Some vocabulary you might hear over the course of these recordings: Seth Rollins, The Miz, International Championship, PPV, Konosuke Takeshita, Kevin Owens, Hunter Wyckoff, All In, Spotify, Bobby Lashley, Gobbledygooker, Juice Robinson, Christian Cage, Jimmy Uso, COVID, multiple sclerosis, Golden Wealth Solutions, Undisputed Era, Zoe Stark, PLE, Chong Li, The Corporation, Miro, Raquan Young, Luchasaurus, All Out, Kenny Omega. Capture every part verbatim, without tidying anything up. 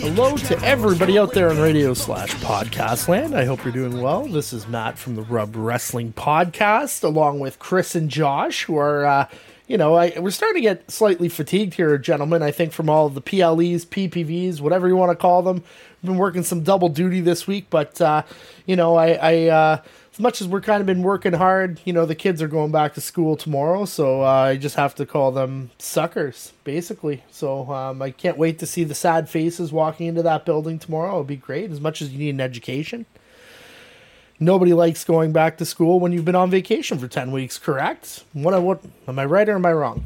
Hello to everybody out there in radio slash podcast land. I hope you're doing well. This is Matt from the Rub Wrestling Podcast, along with Chris and Josh, who are, uh, you know, I, we're starting to get slightly fatigued here, gentlemen, I think, from all the P L Es, P P Vs, whatever you want to call them. We've been working some double duty this week, but, uh, you know, I... I uh, much as we're kind of been working hard, you know, the kids are going back to school tomorrow, so uh, I just have to call them suckers, basically. So um, I can't wait to see the sad faces walking into that building tomorrow. It'll be great, as much as you need an education. Nobody likes going back to school when you've been on vacation for ten weeks, correct? What, what, am I right or am I wrong?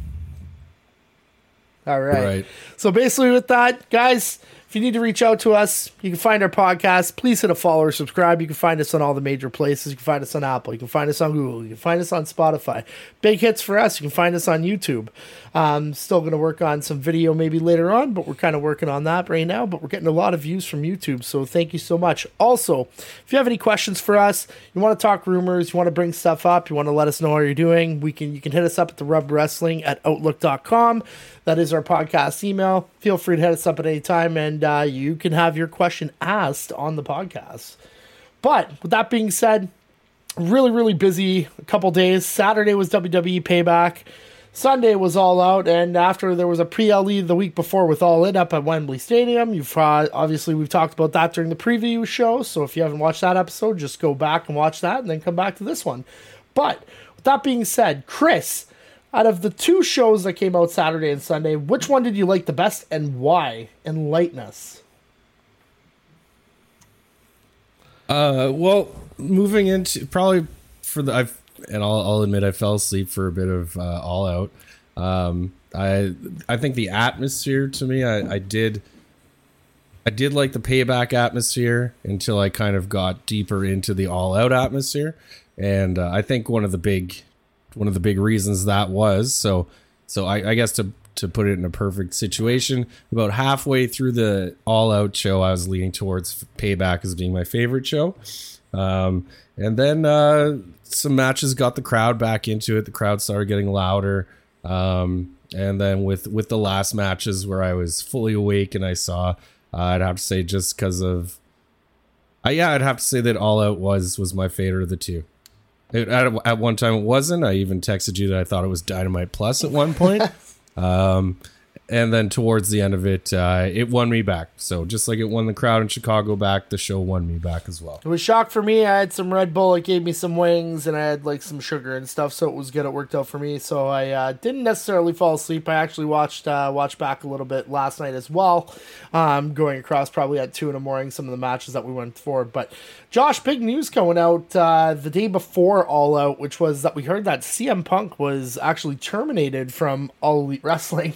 All right. right. So basically with that, guys... If you need to reach out to us, you can find our podcast. Please hit a follow or subscribe. You can find us on all the major places. You can find us on Apple. You can find us on Google. You can find us on Spotify. Big hits for us. You can find us on YouTube. Um, still going to work on some video maybe later on, but we're kind of working on that right now. But we're getting a lot of views from YouTube, so thank you so much. Also, if you have any questions for us, you want to talk rumors, you want to bring stuff up, you want to let us know how you're doing, we can. You can hit us up at the rub wrestling at outlook dot com. That is our podcast email. Feel free to hit us up at any time, and uh, you can have your question asked on the podcast. But with that being said, really, really busy a couple days. Saturday was W W E Payback. Sunday was All Out, and after there was a P L E the week before with All In up at Wembley Stadium. You've uh, obviously, we've talked about that during the preview show, so if you haven't watched that episode, just go back and watch that and then come back to this one. But with that being said, Chris... Out of the two shows that came out Saturday and Sunday, which one did you like the best and why? Enlighten us. Uh, well, moving into probably for the, I've, and I'll, I'll admit I fell asleep for a bit of uh, All Out. Um, I I think the atmosphere to me, I, I did I did like the Payback atmosphere until I kind of got deeper into the All Out atmosphere, and uh, I think one of the big. one of the big reasons that was so so I, I guess to to put it in a perfect situation, about halfway through the All Out show I was leaning towards Payback as being my favorite show, um and then uh some matches got the crowd back into it. The crowd started getting louder, um and then with with the last matches where I was fully awake and I saw, uh, I'd have to say just because of I uh, yeah I'd have to say that All Out was was my favorite of the two. It, at, at one time it wasn't. I even texted you that I thought it was Dynamite Plus at one point. um, and then towards the end of it, uh, it won me back. So just like it won the crowd in Chicago back, the show won me back as well. It was shock for me. I had some Red Bull. It gave me some wings, and I had like some sugar and stuff, so it was good. It worked out for me. So I uh, didn't necessarily fall asleep. I actually watched uh, watched back a little bit last night as well, um, going across probably at two in the morning some of the matches that we went for, but... Josh, big news coming out uh, the day before All Out, which was that we heard that C M Punk was actually terminated from All Elite Wrestling,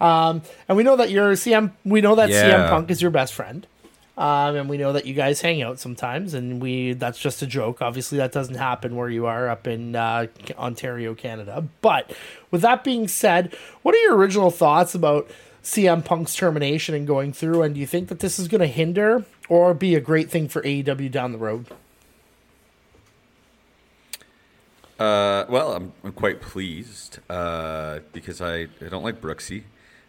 um, and we know that your C M, we know that yeah. C M Punk is your best friend, um, and we know that you guys hang out sometimes, and we that's just a joke. Obviously, that doesn't happen where you are up in uh, Ontario, Canada. But with that being said, what are your original thoughts about C M Punk's termination and going through, and do you think that this is going to hinder or be a great thing for A E W down the road? Uh, well, I'm, I'm quite pleased uh, because I, I don't like Brooksy.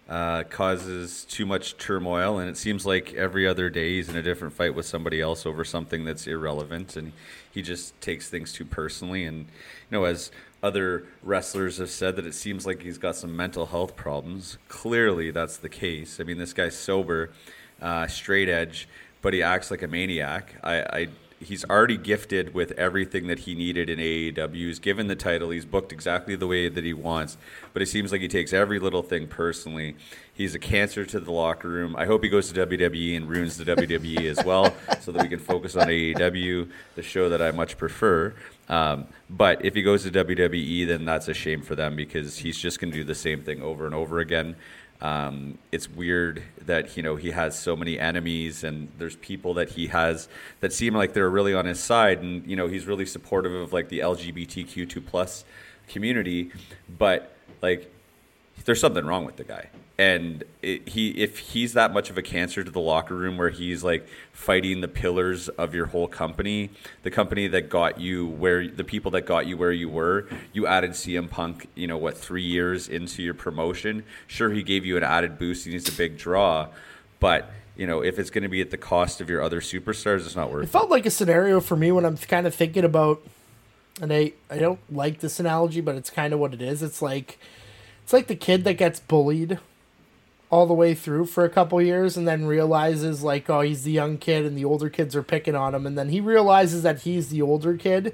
Uh, causes too much turmoil, and it seems like every other day he's in a different fight with somebody else over something that's irrelevant, and he just takes things too personally. And, you know, as other wrestlers have said, that it seems like he's got some mental health problems. Clearly, that's the case. I mean, this guy's sober, uh, straight edge, but he acts like a maniac. I, I, he's already gifted with everything that he needed in A E W. He's given the title. He's booked exactly the way that he wants, but it seems like he takes every little thing personally. He's a cancer to the locker room. I hope he goes to W W E and ruins the W W E as well, so that we can focus on A E W, the show that I much prefer. Um, but if he goes to W W E, then that's a shame for them, because he's just going to do the same thing over and over again. Um, it's weird that, you know, he has so many enemies, and there's people that he has that seem like they're really on his side, and, you know, he's really supportive of like the L G B T Q two plus community, but like there's something wrong with the guy. And it, he, if he's that much of a cancer to the locker room where he's like fighting the pillars of your whole company, the company that got you where, the people that got you where you were, you added C M Punk, you know, what, three years into your promotion. Sure, he gave you an added boost and he's a big draw, but you know, if it's going to be at the cost of your other superstars, it's not worth it. It felt like a scenario for me when I'm kind of thinking about, and I, I don't like this analogy, but it's kind of what it is. It's like, it's like the kid that gets bullied all the way through for a couple years and then realizes like, oh, he's the young kid and the older kids are picking on him. And then he realizes that he's the older kid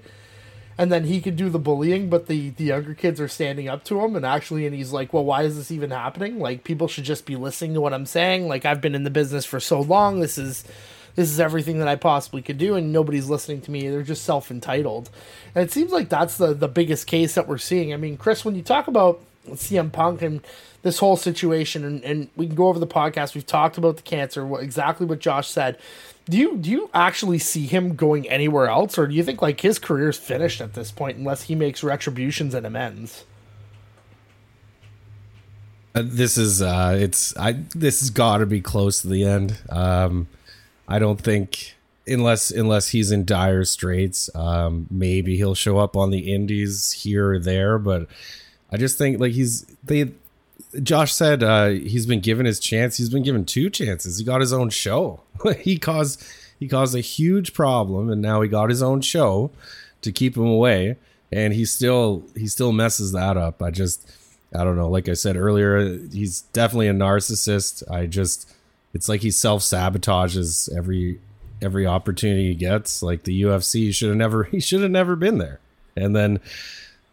and then he can do the bullying, but the, the younger kids are standing up to him and actually, and he's like, well, why is this even happening? Like, people should just be listening to what I'm saying. Like, I've been in the business for so long. This is, this is everything that I possibly could do. And nobody's listening to me. They're just self-entitled. And it seems like that's the, the biggest case that we're seeing. I mean, Chris, when you talk about C M Punk and this whole situation, and, and we can go over the podcast, we've talked about the cancer, what, exactly what Josh said. Do you do you actually see him going anywhere else, or do you think like his career's finished at this point unless he makes retributions and amends? Uh, this is uh, it's I this has got to be close to the end. Um, I don't think unless unless he's in dire straits, um, maybe he'll show up on the indies here or there, but I just think like he's they Josh said uh, he's been given his chance. He's been given two chances. He got his own show. he caused he caused a huge problem, and now he got his own show to keep him away. And he still he still messes that up. I just I don't know. Like I said earlier, he's definitely a narcissist. I just it's like he self sabotages every every opportunity he gets. Like the U F C should have never he should have never been there. And then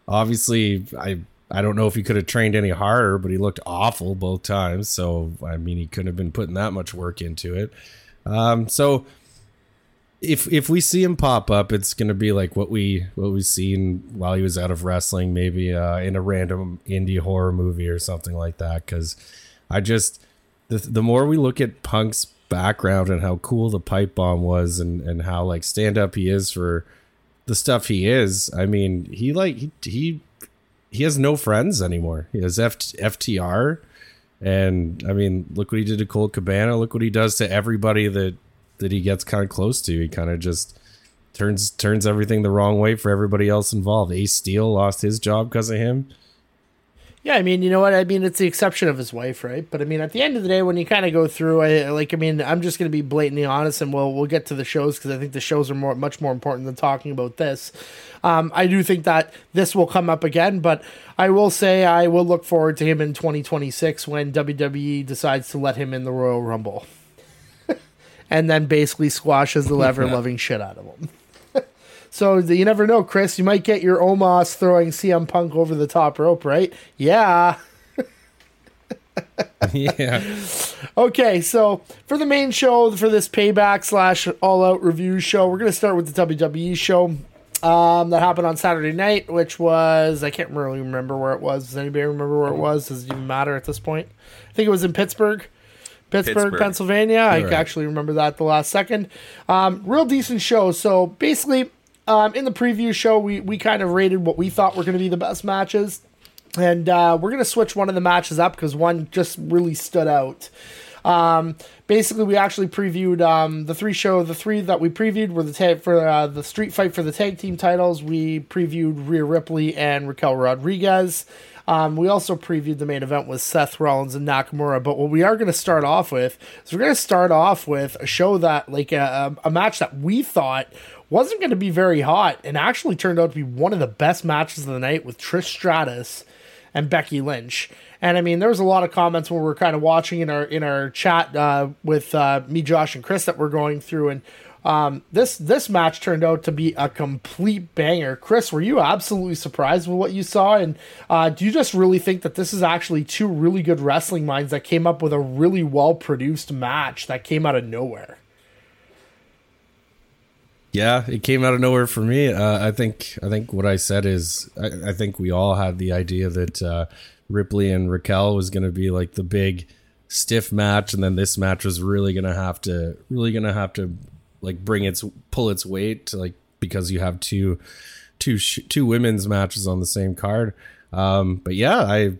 obviously I. I don't know if he could have trained any harder, but he looked awful both times. So, I mean, he couldn't have been putting that much work into it. Um, so if if we see him pop up, it's going to be like what, we, what we've seen while he was out of wrestling, maybe uh, in a random indie horror movie or something like that. Because I just, the, the more we look at Punk's background and how cool the pipe bomb was and, and how like stand up he is for the stuff he is. I mean, he like, he, he He has no friends anymore. He has F T R. And I mean, look what he did to Cole Cabana. Look what he does to everybody that, that he gets kind of close to. He kind of just turns, turns everything the wrong way for everybody else involved. Ace Steel lost his job because of him. Yeah. I mean, you know what? I mean, it's the exception of his wife. Right. But I mean, at the end of the day, when you kind of go through, I like, I mean, I'm just going to be blatantly honest and we'll, we'll get to the shows. Cause I think the shows are more, much more important than talking about this. Um, I do think that this will come up again, but I will say, I will look forward to him in twenty twenty-six when W W E decides to let him in the Royal Rumble and then basically squashes the lever loving shit out of him. So you never know, Chris. You might get your Omos throwing C M Punk over the top rope, right? Yeah. yeah. Okay, so for the main show, for this Payback slash All Out review show, we're going to start with the W W E show um, that happened on Saturday night, which was, I can't really remember where it was. Does anybody remember where it was? Does it even matter at this point? I think it was in Pittsburgh. Pittsburgh, Pittsburgh, Pennsylvania. Right. I actually remember that the last second. Um, real decent show. So basically... Um, in the preview show, we, we kind of rated what we thought were going to be the best matches. And uh, we're going to switch one of the matches up because one just really stood out. Um, basically, we actually previewed um, the three show. The three that we previewed were the tag for uh, the street fight for the tag team titles. We previewed Rhea Ripley and Raquel Rodriguez. Um, we also previewed the main event with Seth Rollins and Nakamura, but what we are going to start off with is we're going to start off with a show that, like, a, a match that we thought wasn't going to be very hot and actually turned out to be one of the best matches of the night with Trish Stratus and Becky Lynch. And I mean, there was a lot of comments when we were kind of watching in our, in our chat, uh, with, uh, me, Josh and Chris that we're going through. And, um, this, this match turned out to be a complete banger. Chris, were you absolutely surprised with what you saw? And, uh, do you just really think that this is actually two really good wrestling minds that came up with a really well-produced match that came out of nowhere? Yeah, it came out of nowhere for me. Uh, I think I think what I said is I, I think we all had the idea that uh, Ripley and Raquel was going to be like the big stiff match, and then this match was really going to have to really going to have to like bring its pull its weight, like because you have two two sh- two women's matches on the same card. Um, but yeah, I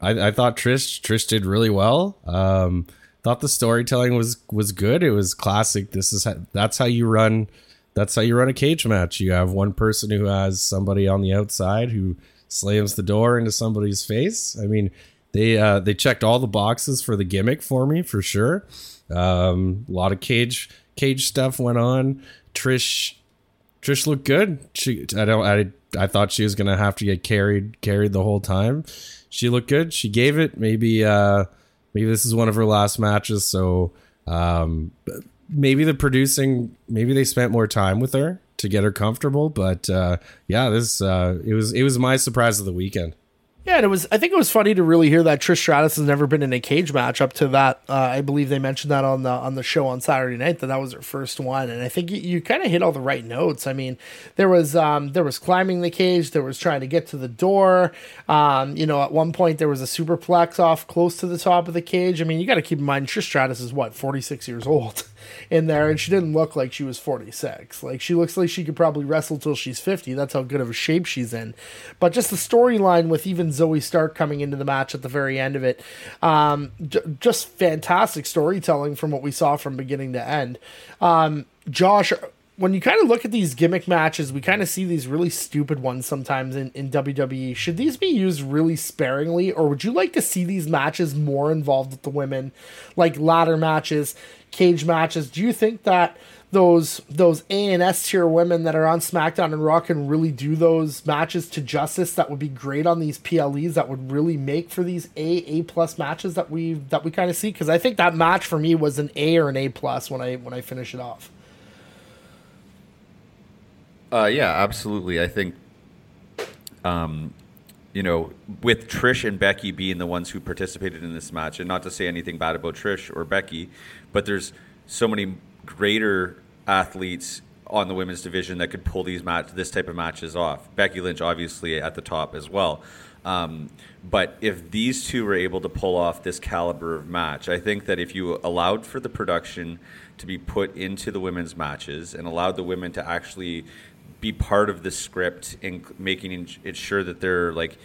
I, I thought Trish Trish did really well. Um, thought the storytelling was was good. It was classic. This is how, that's how you run. That's how you run a cage match. You have one person who has somebody on the outside who slams the door into somebody's face. I mean, they uh, they checked all the boxes for the gimmick for me for sure. Um, a lot of cage cage stuff went on. Trish Trish looked good. She I don't I I thought she was gonna have to get carried carried the whole time. She looked good. She gave it. Maybe uh, maybe this is one of her last matches. So um, maybe the producing, maybe they spent more time with her to get her comfortable. But uh, yeah, this uh, it was it was my surprise of the weekend. Yeah, and it was. I think it was funny to really hear that Trish Stratus has never been in a cage match up to that. Uh, I believe they mentioned that on the on the show on Saturday night that that was her first one, and I think you, you kind of hit all the right notes. I mean, there was um, there was climbing the cage, there was trying to get to the door. Um, you know, at one point there was a superplex off close to the top of the cage. I mean, you got to keep in mind Trish Stratus is what forty-six years old in there, and she didn't look like she was forty-six. Like she looks like she could probably wrestle till she's fifty. That's how good of a shape she's in. But just the storyline with even Zoe Stark coming into the match at the very end of it. Um, j- just fantastic storytelling from what we saw from beginning to end. Um, Josh, when you kind of look at these gimmick matches, we kind of see these really stupid ones sometimes in, in W W E. Should these be used really sparingly, or would you like to see these matches more involved with the women, like ladder matches, cage matches? Do you think that those those A and S tier women that are on SmackDown and Raw can really do those matches to justice that would be great on these P L Es that would really make for these A, A plus matches that we that we kind of see? Because I think that match for me was an A or an A plus when I when I finish it off. Uh, yeah, absolutely. I think, um, you know, with Trish and Becky being the ones who participated in this match, and not to say anything bad about Trish or Becky, but there's so many greater athletes on the women's division that could pull these match this type of matches off. Becky Lynch, obviously, at the top as well. Um, but if these two were able to pull off this caliber of match, I think that if you allowed for the production to be put into the women's matches and allowed the women to actually be part of the script and making it sure that they're like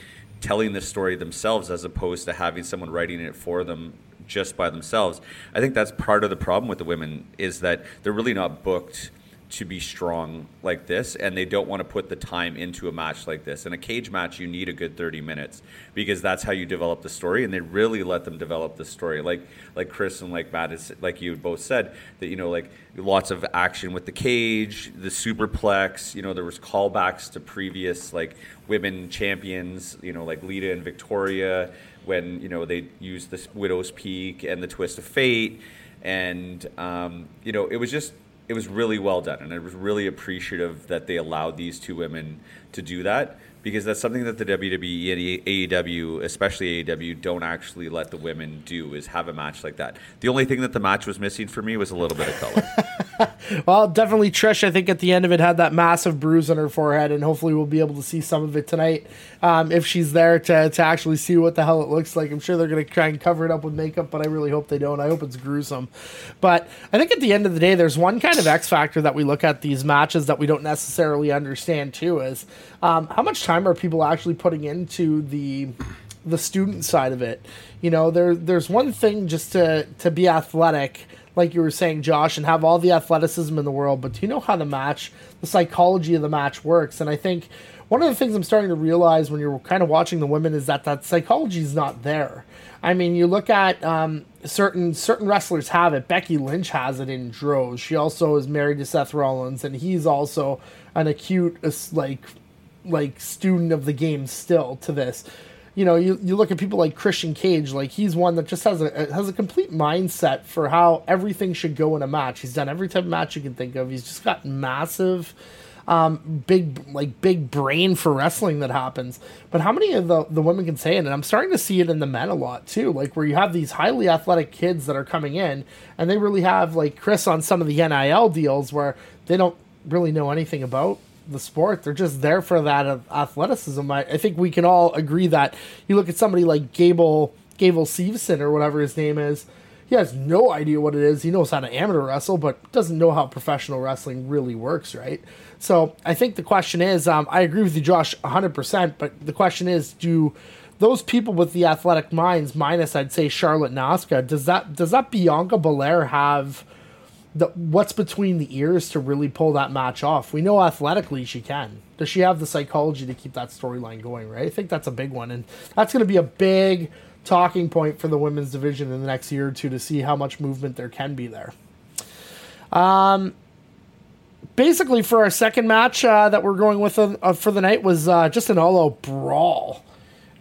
telling the story themselves as opposed to having someone writing it for them just by themselves. I think that's part of the problem with the women is that they're really not booked to be strong like this, and they don't want to put the time into a match like this. In a cage match, you need a good thirty minutes because that's how you develop the story, and they really let them develop the story. Like like Chris and like Matt, is, like you both said, that, you know, like lots of action with the cage, the superplex, you know, there was callbacks to previous like women champions, you know, like Lita and Victoria, when, you know, they used the Widow's Peak and the Twist of Fate. And, um, you know, it was just, it was really well done. And I was really appreciative that they allowed these two women to do that, because that's something that the W W E and A E W, especially A E W, don't actually let the women do, is have a match like that. The only thing that the match was missing for me was a little bit of color. Well, definitely Trish, I think at the end of it, had that massive bruise on her forehead, and hopefully we'll be able to see some of it tonight um, if she's there to, to actually see what the hell it looks like. I'm sure they're going to try and cover it up with makeup, but I really hope they don't. I hope it's gruesome. But I think at the end of the day, there's one kind of X factor that we look at these matches that we don't necessarily understand too is um, how much time are people actually putting into the the student side of it? You know, there there's one thing just to to be athletic, like you were saying, Josh, and have all the athleticism in the world, but do you know how the match, the psychology of the match works? And I think one of the things I'm starting to realize when you're kind of watching the women is that that psychology is not there. I mean, you look at um, certain certain wrestlers have it. Becky Lynch has it in droves. She also is married to Seth Rollins, and he's also an acute, like, like student of the game still to this. You know, you, you look at people like Christian Cage, like he's one that just has a has a complete mindset for how everything should go in a match. He's done every type of match you can think of. He's just got massive um big like big brain for wrestling that happens. But how many of the, the women can say it? And I'm starting to see it in the men a lot too, like where you have these highly athletic kids that are coming in, and they really have, like Chris on some of the N I L deals, where they don't really know anything about the sport. They're just there for that athleticism. I, I think we can all agree that you look at somebody like Gable Gable Steveson or whatever his name is. He has no idea what it is. He knows how to amateur wrestle, but doesn't know how professional wrestling really works, right? So I think the question is, um, I agree with you, Josh, one hundred percent, but the question is, do those people with the athletic minds, minus, I'd say, Charlotte and Asuka, does that, does that Bianca Belair have the, what's between the ears to really pull that match off? We know athletically she can. Does she have the psychology to keep that storyline going, right? I think that's a big one, and that's going to be a big talking point for the women's division in the next year or two to see how much movement there can be there. Um, basically, for our second match uh, that we're going with uh, for the night was uh, just an all-out brawl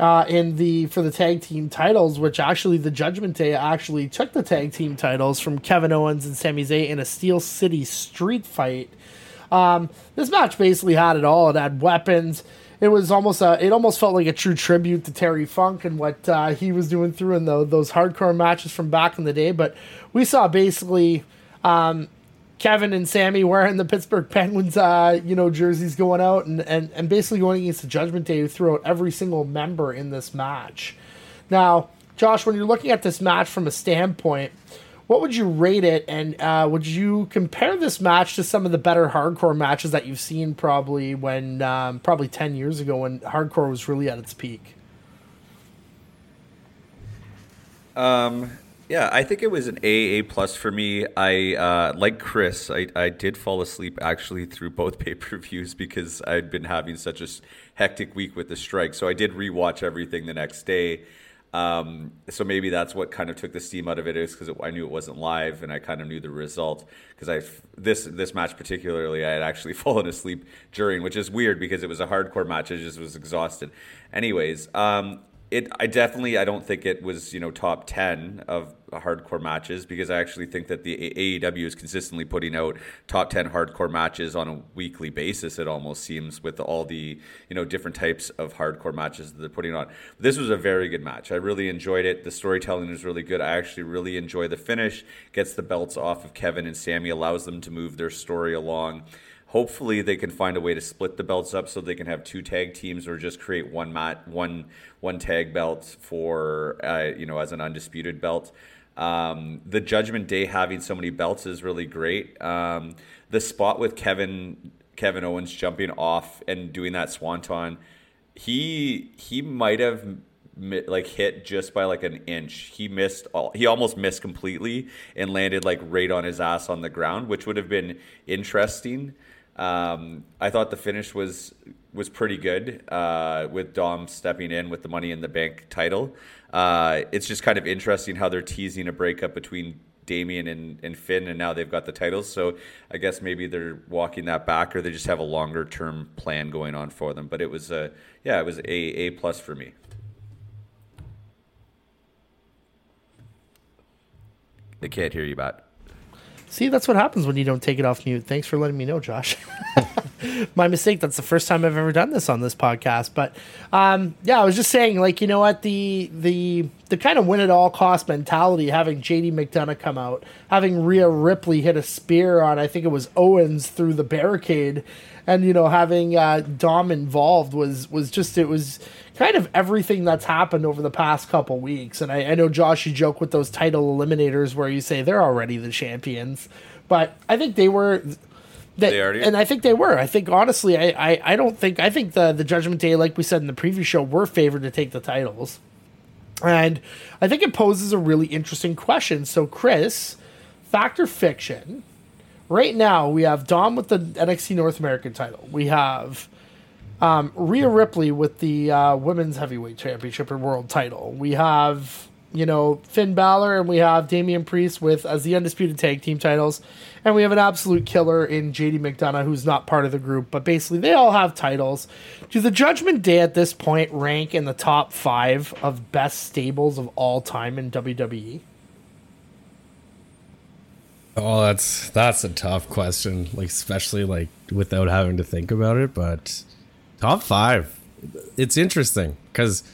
uh, in the for the tag team titles, which actually the Judgment Day actually took the tag team titles from Kevin Owens and Sami Zayn in a Steel City street fight. Um, this match basically had it all. It had weapons. It was almost a, it almost felt like a true tribute to Terry Funk and what uh, he was doing through in the, those hardcore matches from back in the day. But we saw basically um, Kevin and Sammy wearing the Pittsburgh Penguins, uh, you know, jerseys going out and, and, and basically going against the Judgment Day throughout every single member in this match. Now, Josh, when you're looking at this match from a standpoint, what would you rate it? And uh, would you compare this match to some of the better hardcore matches that you've seen probably when um, probably ten years ago when hardcore was really at its peak? Um, yeah, I think it was an A A plus for me. I uh, like Chris, I, I did fall asleep actually through both pay-per-views because I'd been having such a hectic week with the strike. So I did rewatch everything the next day. Um, so maybe that's what kind of took the steam out of it, is because I knew it wasn't live and I kind of knew the result, because I this this match particularly I had actually fallen asleep during, which is weird because it was a hardcore match. I just was exhausted. Anyways, um, it I definitely I don't think it was, you know, top ten of hardcore matches, because I actually think that the A E W is consistently putting out top ten hardcore matches on a weekly basis, it almost seems, with all the, you know, different types of hardcore matches that they're putting on. This was a very good match. I really enjoyed it. The storytelling was really good. I actually really enjoy the finish. Gets the belts off of Kevin and Sammy, allows them to move their story along. Hopefully they can find a way to split the belts up so they can have two tag teams, or just create one mat, one one tag belt for uh, you know, as an undisputed belt. Um, the Judgment Day having so many belts is really great. Um, the spot with Kevin Kevin Owens jumping off and doing that swanton, he he might have like hit just by like an inch. He missed all. He almost missed completely and landed like right on his ass on the ground, which would have been interesting. Um, I thought the finish was was pretty good, uh, with Dom stepping in with the Money in the Bank title. Uh, it's just kind of interesting how they're teasing a breakup between Damian and, and Finn, and now they've got the titles. So I guess maybe they're walking that back, or they just have a longer term plan going on for them. But it was a yeah, it was a A plus for me. They can't hear you, Bat. See, that's what happens when you don't take it off mute. Thanks for letting me know, Josh. My mistake. That's the first time I've ever done this on this podcast. But um, yeah, I was just saying, like, you know what? The the the kind of win at all cost mentality, having J D McDonagh come out, having Rhea Ripley hit a spear on, I think it was Owens, through the barricade, and, you know, having uh, Dom involved was was just, it was kind of everything that's happened over the past couple weeks. And I, I know, Josh, you joke with those title eliminators where you say they're already the champions, but I think they were. They, they already? And I think they were. I think, honestly, I, I, I don't think, I think the, the Judgment Day, like we said in the previous show, were favored to take the titles. And I think it poses a really interesting question. So, Chris, fact or fiction, right now we have Dom with the N X T North American title. We have Um, Rhea Ripley with the uh, Women's Heavyweight Championship and World title. We have, you know, Finn Balor, and we have Damian Priest with as the Undisputed Tag Team titles. And we have an absolute killer in J D McDonagh, who's not part of the group, but basically they all have titles. Do the Judgment Day at this point rank in the top five of best stables of all time in W W E? Oh, that's that's a tough question, like, especially like without having to think about it, but top five. It's interesting because,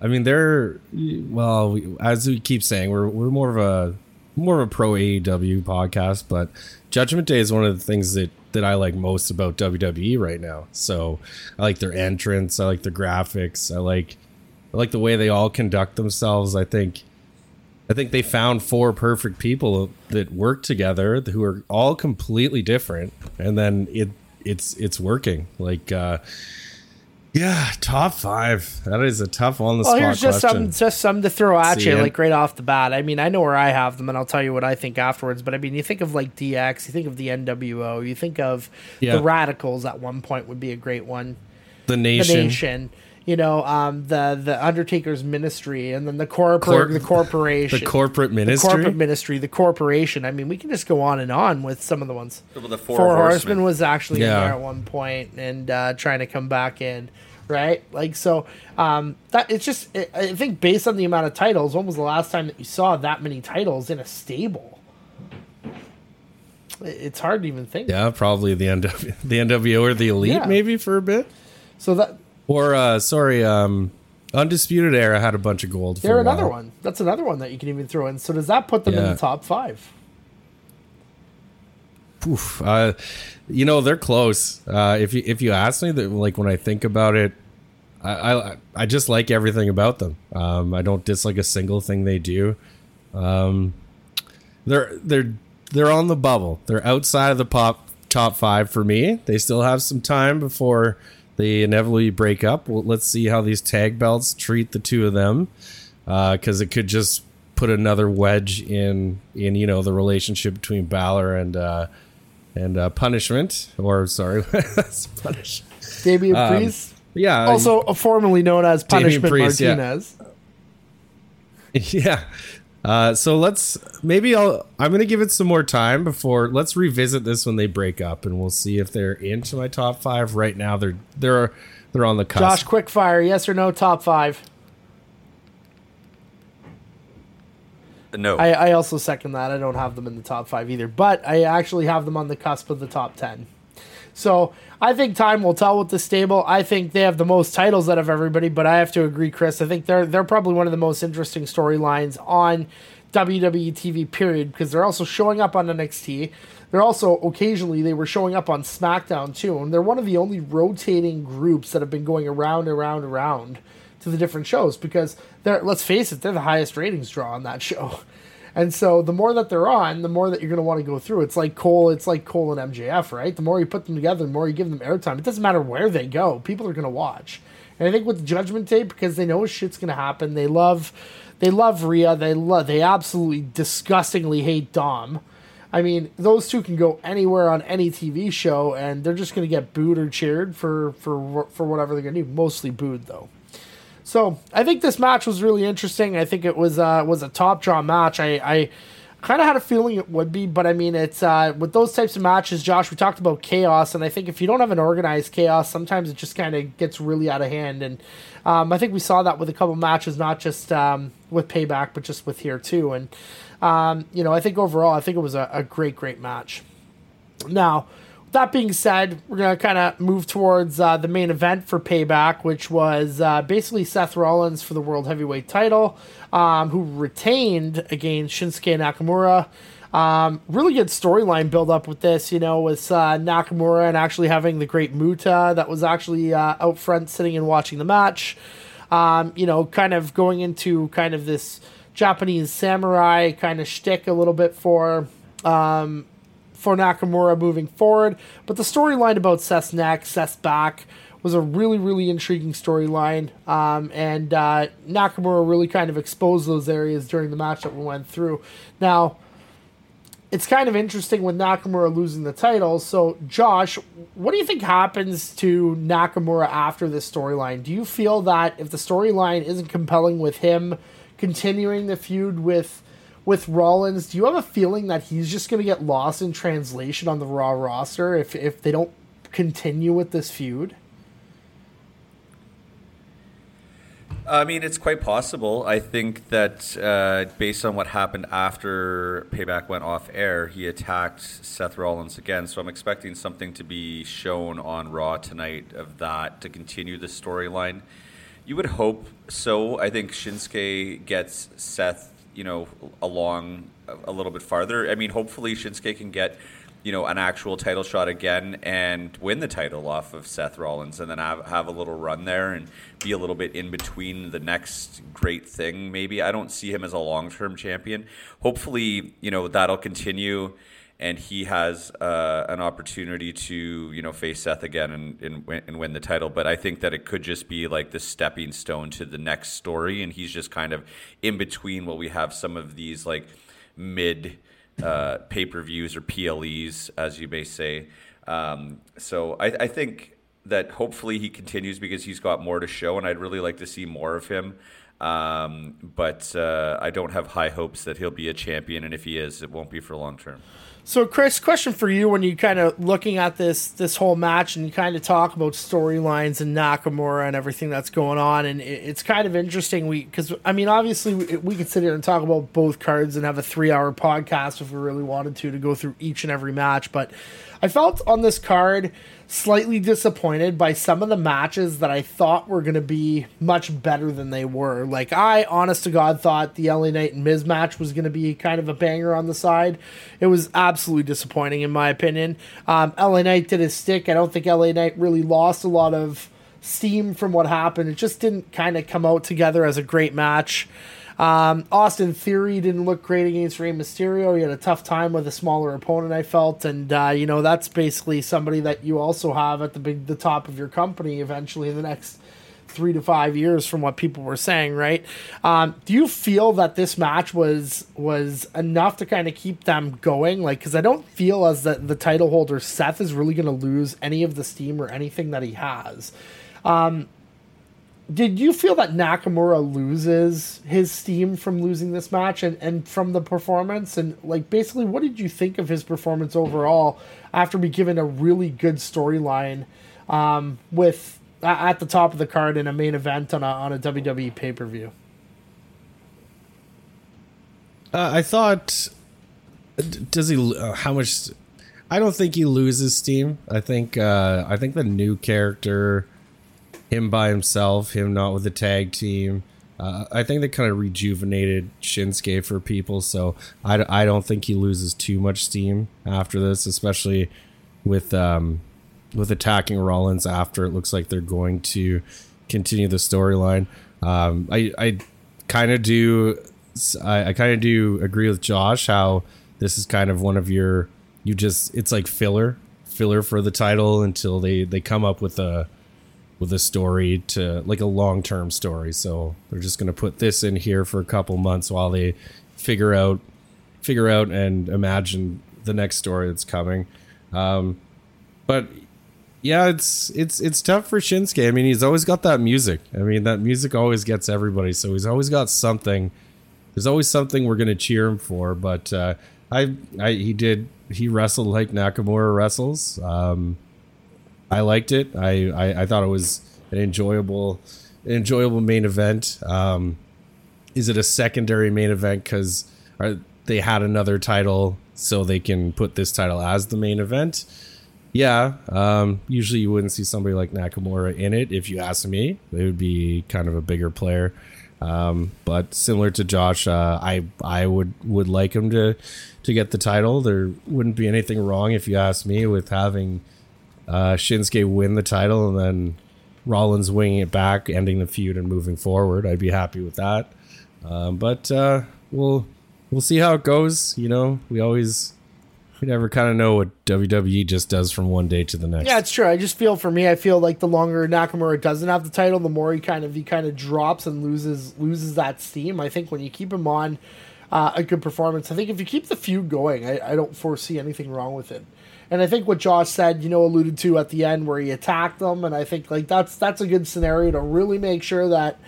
I mean, they're, well, we, as we keep saying, we're we're more of a more of a pro A E W podcast, but Judgment Day is one of the things that, that I like most about W W E right now. So I like their entrance, I like their graphics, I like I like the way they all conduct themselves. I think I think they found four perfect people that work together who are all completely different, and then it it's it's working. Like, uh, yeah, top five. That is a tough on the spot. Well, here's just question. some just some to throw at See you, it? like right off the bat. I mean, I know where I have them, and I'll tell you what I think afterwards. But I mean, you think of like D X, you think of the N W O, you think of yeah. the Radicals. At one point, would be a great one. The Nation. The Nation. You know, um, the the Undertaker's Ministry, and then the corporate, Corp- the corporation, the corporate ministry, the corporate ministry, the corporation. I mean, we can just go on and on with some of the ones. Well, the Four, Four Horsemen. Horsemen was actually yeah. in there at one point, and uh, trying to come back in, right? Like so, um, that it's just. It, I think based on the amount of titles, when was the last time that you saw that many titles in a stable? It, it's hard to even think. Yeah, probably the N W, the N W O or the Elite, yeah. maybe for a bit. So that. Or, uh, sorry, um, Undisputed Era had a bunch of gold. They're for another one. That's another one that you can even throw in. So does that put them yeah. in the top five? Oof, uh, you know, they're close. Uh, if you if you ask me, that, like when I think about it, I, I I just like everything about them. Um, I don't dislike a single thing they do. Um, they're they're they're on the bubble. They're outside of the pop top five for me. They still have some time before. They inevitably break up. Well, let's see how these tag belts treat the two of them, because uh, it could just put another wedge in in you know the relationship between Balor and uh, and uh, Punishment, or sorry, Punish. Damian um, Priest, yeah, also uh, formerly known as Punishment Priest, Martinez. Yeah. yeah. Uh, so let's maybe I'll I'm gonna give it some more time before let's revisit this when they break up, and we'll see if they're into my top five. Right now they're they're they're on the cusp. Josh, quickfire, yes or no, top five? No. I, I also second that. I don't have them in the top five either, but I actually have them on the cusp of the top ten. So I think time will tell with this stable. I think they have the most titles out of everybody, but I have to agree, Chris. I think they're they're probably one of the most interesting storylines on W W E T V, period, because they're also showing up on N X T. They're also, occasionally, they were showing up on SmackDown, too, and they're one of the only rotating groups that have been going around, around, around to the different shows, because, they're let's face it, they're the highest ratings draw on that show. And so the more that they're on, the more that you're going to want to go through. It's like Cole, it's like Cole and M J F, right? The more you put them together, the more you give them airtime. It doesn't matter where they go. People are going to watch. And I think with Judgment Day, because they know shit's going to happen, they love they love Rhea. They love, they absolutely disgustingly hate Dom. I mean, those two can go anywhere on any T V show, and they're just going to get booed or cheered for, for, for whatever they're going to do. Mostly booed, though. So I think this match was really interesting. I think it was uh, was a top draw match. I, I kind of had a feeling it would be, but I mean, it's uh, with those types of matches, Josh, we talked about chaos, and I think if you don't have an organized chaos, sometimes it just kind of gets really out of hand. And um, I think we saw that with a couple matches, not just um, with Payback, but just with here too. And um, you know, I think overall, I think it was a, a great, great match. Now. That being said, we're going to kind of move towards uh, the main event for Payback, which was uh, basically Seth Rollins for the World Heavyweight title, um, who retained against Shinsuke Nakamura. Um, really good storyline build up with this, you know, with uh, Nakamura and actually having the great Muta that was actually uh, out front sitting and watching the match. Um, you know, kind of going into kind of this Japanese samurai kind of shtick a little bit for... Um, for Nakamura moving forward, but the storyline about Seth's neck, Seth's back was a really, really intriguing storyline, um, and uh, Nakamura really kind of exposed those areas during the match that we went through. Now, it's kind of interesting with Nakamura losing the title, so Josh, what do you think happens to Nakamura after this storyline? Do you feel that if the storyline isn't compelling with him continuing the feud with With Rollins, do you have a feeling that he's just going to get lost in translation on the Raw roster if if they don't continue with this feud? I mean, it's quite possible. I think that uh, based on what happened after Payback went off air, he attacked Seth Rollins again. So I'm expecting something to be shown on Raw tonight of that to continue the storyline. You would hope so. I think Shinsuke gets Seth, you know, along a little bit farther. I mean, hopefully Shinsuke can get you know, an actual title shot again and win the title off of Seth Rollins, and then have, have a little run there and be a little bit in between the next great thing, maybe. I don't see him as a long-term champion. Hopefully, you know, that'll continue and he has uh, an opportunity to, you know, face Seth again and, and, and win the title. But I think that it could just be like the stepping stone to the next story, and he's just kind of in between while we have some of these like mid- Uh, pay-per-views or P L Es, as you may say. Um, so I, I think that hopefully he continues because he's got more to show, and I'd really like to see more of him. Um, but uh, I don't have high hopes that he'll be a champion, and if he is, it won't be for long term. So, Chris, question for you: when you kind of looking at this this whole match, and you kind of talk about storylines and Nakamura and everything that's going on, and it, it's kind of interesting. We because I mean, obviously, we, we could sit here and talk about both cards and have a three hour podcast if we really wanted to to go through each and every match. But I felt on this card slightly disappointed by some of the matches that I thought were going to be much better than they were. Like, I, honest to God, thought the L A Knight and Miz match was going to be kind of a banger on the side. It was absolutely disappointing, in my opinion. Um, L A Knight did his stick. I don't think L A Knight really lost a lot of steam from what happened. It just didn't kind of come out together as a great match. Um, Austin Theory didn't look great against Rey Mysterio. He had a tough time with a smaller opponent, I felt. And, uh, you know, that's basically somebody that you also have at the big, the top of your company eventually in the next three to five years from what people were saying, right? Um, do you feel that this match was was enough to kind of keep them going? Like, because I don't feel as that the title holder, Seth, is really going to lose any of the steam or anything that he has. Um Did you feel that Nakamura loses his steam from losing this match and, and from the performance? And, like, basically, what did you think of his performance overall after being given a really good storyline um, with uh, at the top of the card in a main event on a, on a W W E pay-per-view? Uh, I thought, does he, uh, how much, I don't think he loses steam. I think, uh, I think the new character, him by himself, him not with the tag team. Uh, I think they kind of rejuvenated Shinsuke for people, so I, I don't think he loses too much steam after this, especially with um, with attacking Rollins after it looks like they're going to continue the storyline. Um, I I kind of do I, I kind of do agree with Josh how this is kind of one of your you just it's like filler filler for the title until they they come up with a. with a story to like a long-term story. So they're just going to put this in here for a couple months while they figure out, figure out and imagine the next story that's coming. Um, but yeah, it's, it's, it's tough for Shinsuke. I mean, he's always got that music. I mean, that music always gets everybody. So he's always got something. There's always something we're going to cheer him for. But uh, I, I, he did, he wrestled like Nakamura wrestles. Um, I liked it. I, I, I thought it was an enjoyable, an enjoyable main event. Um, is it a secondary main event because they had another title so they can put this title as the main event? Yeah. Um, usually you wouldn't see somebody like Nakamura in it. If you ask me, they would be kind of a bigger player. Um, but similar to Josh, uh, I I would, would like him to to get the title. There wouldn't be anything wrong, if you ask me, with having Uh, Shinsuke win the title and then Rollins winging it back, ending the feud and moving forward. I'd be happy with that. Um, but uh, we'll we'll see how it goes. You know, we always we never kind of know what W W E just does from one day to the next. Yeah, it's true. I just feel for me, I feel like the longer Nakamura doesn't have the title, the more he kind of he kind of drops and loses loses that steam. I think when you keep him on uh, a good performance, I think if you keep the feud going, I, I don't foresee anything wrong with it. And I think what Josh said, you know, alluded to at the end where he attacked them. And I think like that's that's a good scenario to really make sure that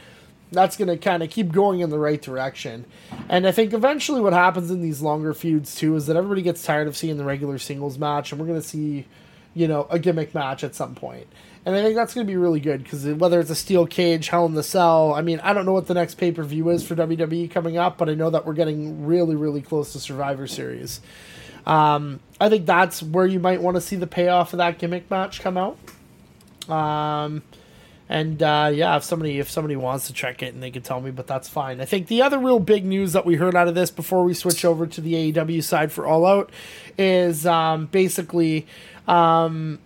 that's going to kind of keep going in the right direction. And I think eventually what happens in these longer feuds, too, is that everybody gets tired of seeing the regular singles match. And we're going to see, you know, a gimmick match at some point. And I think that's going to be really good because whether it's a steel cage, Hell in the Cell, I mean, I don't know what the next pay-per-view is for W W E coming up, but I know that we're getting really, really close to Survivor Series. Um, I think that's where you might want to see the payoff of that gimmick match come out. Um, And uh, yeah, if somebody if somebody wants to check it, and they can tell me, but that's fine. I think the other real big news that we heard out of this before we switch over to the A E W side for All Out is um, basically um,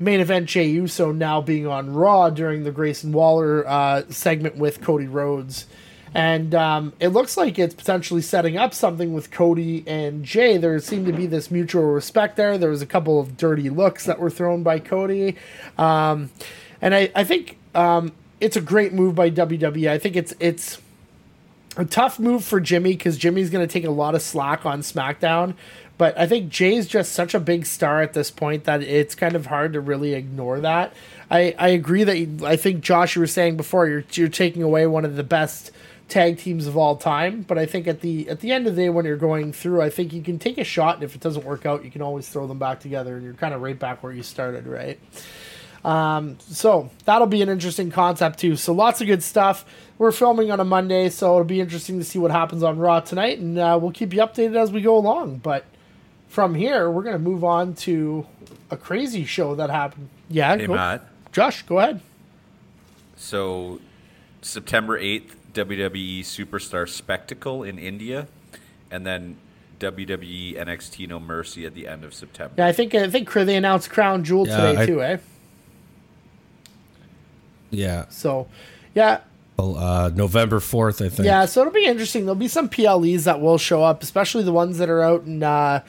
main event Jey Uso now being on Raw during the Grayson Waller uh, segment with Cody Rhodes. And um, it looks like it's potentially setting up something with Cody and Jay. There seemed to be this mutual respect there. There was a couple of dirty looks that were thrown by Cody. Um, and I, I think um, it's a great move by W W E. I think it's it's a tough move for Jimmy because Jimmy's going to take a lot of slack on SmackDown. But I think Jay's just such a big star at this point that it's kind of hard to really ignore that. I, I agree that you, I think, Josh, you were saying before, you're you're taking away one of the best tag teams of all time, but I think at the at the end of the day, when you're going through, I think you can take a shot, and if it doesn't work out, you can always throw them back together, and you're kind of right back where you started, right? Um, so that'll be an interesting concept too. So lots of good stuff. We're filming on a Monday, so it'll be interesting to see what happens on Raw tonight, and uh, we'll keep you updated as we go along. But from here, we're gonna move on to a crazy show that happened. Yeah, hey, go. Matt. Josh, go ahead. So September eighth. W W E Superstar Spectacle in India, and then W W E N X T No Mercy at the end of September. Yeah, I think I think they announced Crown Jewel yeah, today I, too, eh? Yeah. So, yeah. Well, uh, November fourth, I think. Yeah, so it'll be interesting. There'll be some P L Es that will show up, especially the ones that are out in uh,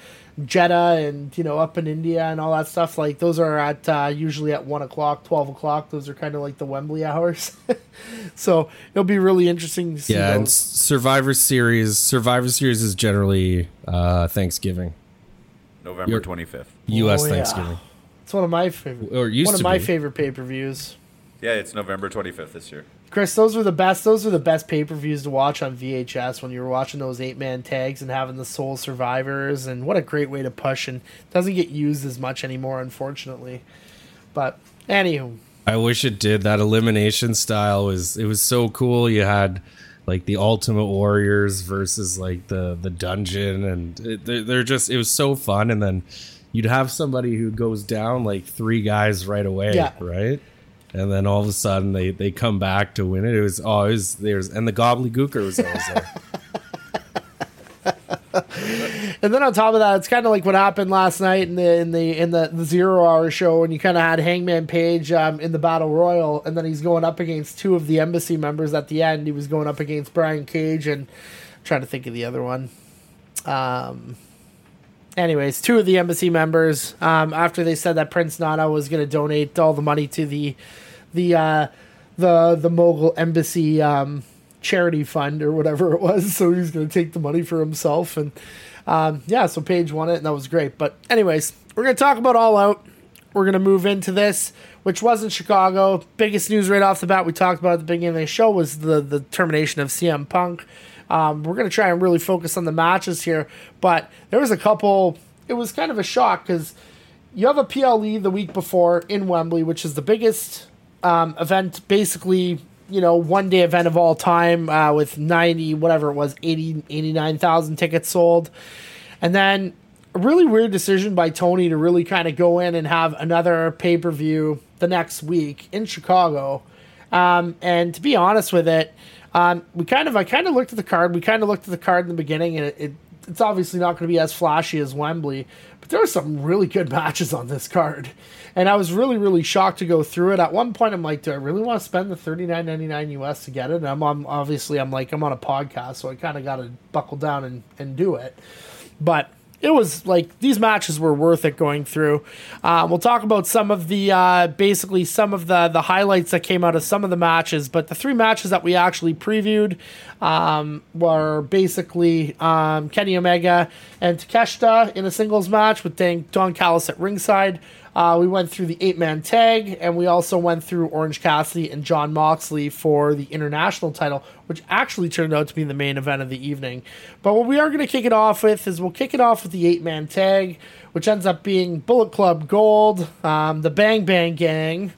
Jeddah and, you know, up in India and all that stuff. Like, those are at uh, usually at one o'clock, twelve o'clock. Those are kind of like the Wembley hours. So it'll be really interesting to see. Yeah, those. And Survivor Series. Survivor Series is generally uh, Thanksgiving. November twenty-fifth. U S Oh, Thanksgiving. Yeah. It's one of my favorite. Or used one to of be. my favorite pay-per-views. Yeah, it's November twenty-fifth this year. Chris, those were the best. Those were the best pay-per-views to watch on V H S when you were watching those eight-man tags and having the sole survivors. And what a great way to push! And it doesn't get used as much anymore, unfortunately. But anywho, I wish it did. That elimination style was it was so cool. You had like the Ultimate Warriors versus like the the Dungeon, and it, they're, they're just it was so fun. And then you'd have somebody who goes down like three guys right away, yeah. right? And then all of a sudden they, they come back to win it. It was always there's and the gobbledygooker was always there. And then on top of that, it's kind of like what happened last night in the in the in the, the Zero Hour show, and you kind of had Hangman Page um, in the Battle Royal, and then he's going up against two of the Embassy members at the end. He was going up against Brian Cage and I'm trying to think of the other one. Um. Anyways, two of the Embassy members, um, after they said that Prince Nana was going to donate all the money to the the uh, the the Mogul Embassy um, charity fund or whatever it was, so he was going to take the money for himself. And um, yeah, so Paige won it, and that was great. But anyways, we're going to talk about All Out. We're going to move into this, which was in Chicago. Biggest news right off the bat we talked about at the beginning of the show was the, the termination of C M Punk. Um, we're going to try and really focus on the matches here, but there was a couple, it was kind of a shock because you have a P L E the week before in Wembley, which is the biggest um, event, basically, you know, one day event of all time uh, with ninety, whatever it was, eighty, eighty-nine thousand tickets sold. And then a really weird decision by Tony to really kind of go in and have another pay-per-view the next week in Chicago. Um, and to be honest with it, Um, we kind of, I kind of looked at the card. We kind of looked at the card in the beginning, and it, it it's obviously not going to be as flashy as Wembley, but there were some really good matches on this card, and I was really, really shocked to go through it. At one point, I'm like, do I really want to spend the thirty-nine ninety-nine U S to get it? And I'm on, obviously, I'm like, I'm on a podcast, so I kind of got to buckle down and, and do it. But it was like these matches were worth it going through. Uh, we'll talk about some of the uh, basically some of the the highlights that came out of some of the matches, but the three matches that we actually previewed um, were basically um, Kenny Omega and Takeshita in a singles match with Don Callis at ringside. Uh, we went through the eight-man tag, and we also went through Orange Cassidy and John Moxley for the international title, which actually turned out to be the main event of the evening. But what we are going to kick it off with is we'll kick it off with the eight-man tag, which ends up being Bullet Club Gold, um, the Bang Bang Gang,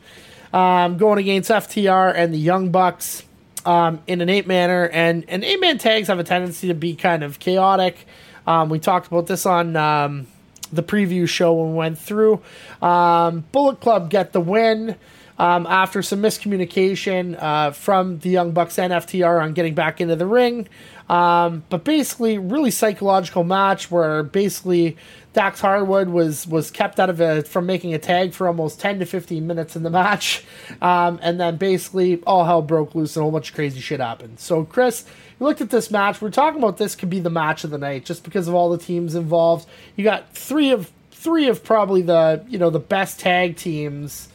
um, going against F T R and the Young Bucks um, in an eight-manner. And, and eight-man tags have a tendency to be kind of chaotic. Um, we talked about this on... Um, the preview show when we went through. Um, Bullet Club get the win. um, after some miscommunication uh, from the Young Bucks and F T R on getting back into the ring. Um, but basically, really psychological match where basically Dax Harwood was was kept out of it from making a tag for almost ten to fifteen minutes in the match. Um, and then basically all hell broke loose and a whole bunch of crazy shit happened. So, Chris, you looked at this match. We're talking about this could be the match of the night just because of all the teams involved. You got three of three of probably the, you know, the best tag teams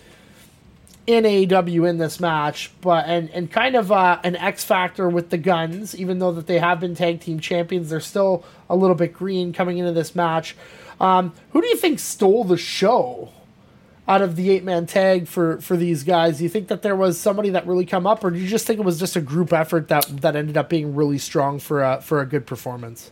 in A E W in this match, but and, and kind of uh, an X factor with the Guns, even though that they have been tag team champions, they're still a little bit green coming into this match. Um, who do you think stole the show out of the eight-man tag for, for these guys? Do you think that there was somebody that really come up, or do you just think it was just a group effort that, that ended up being really strong for a, for a good performance?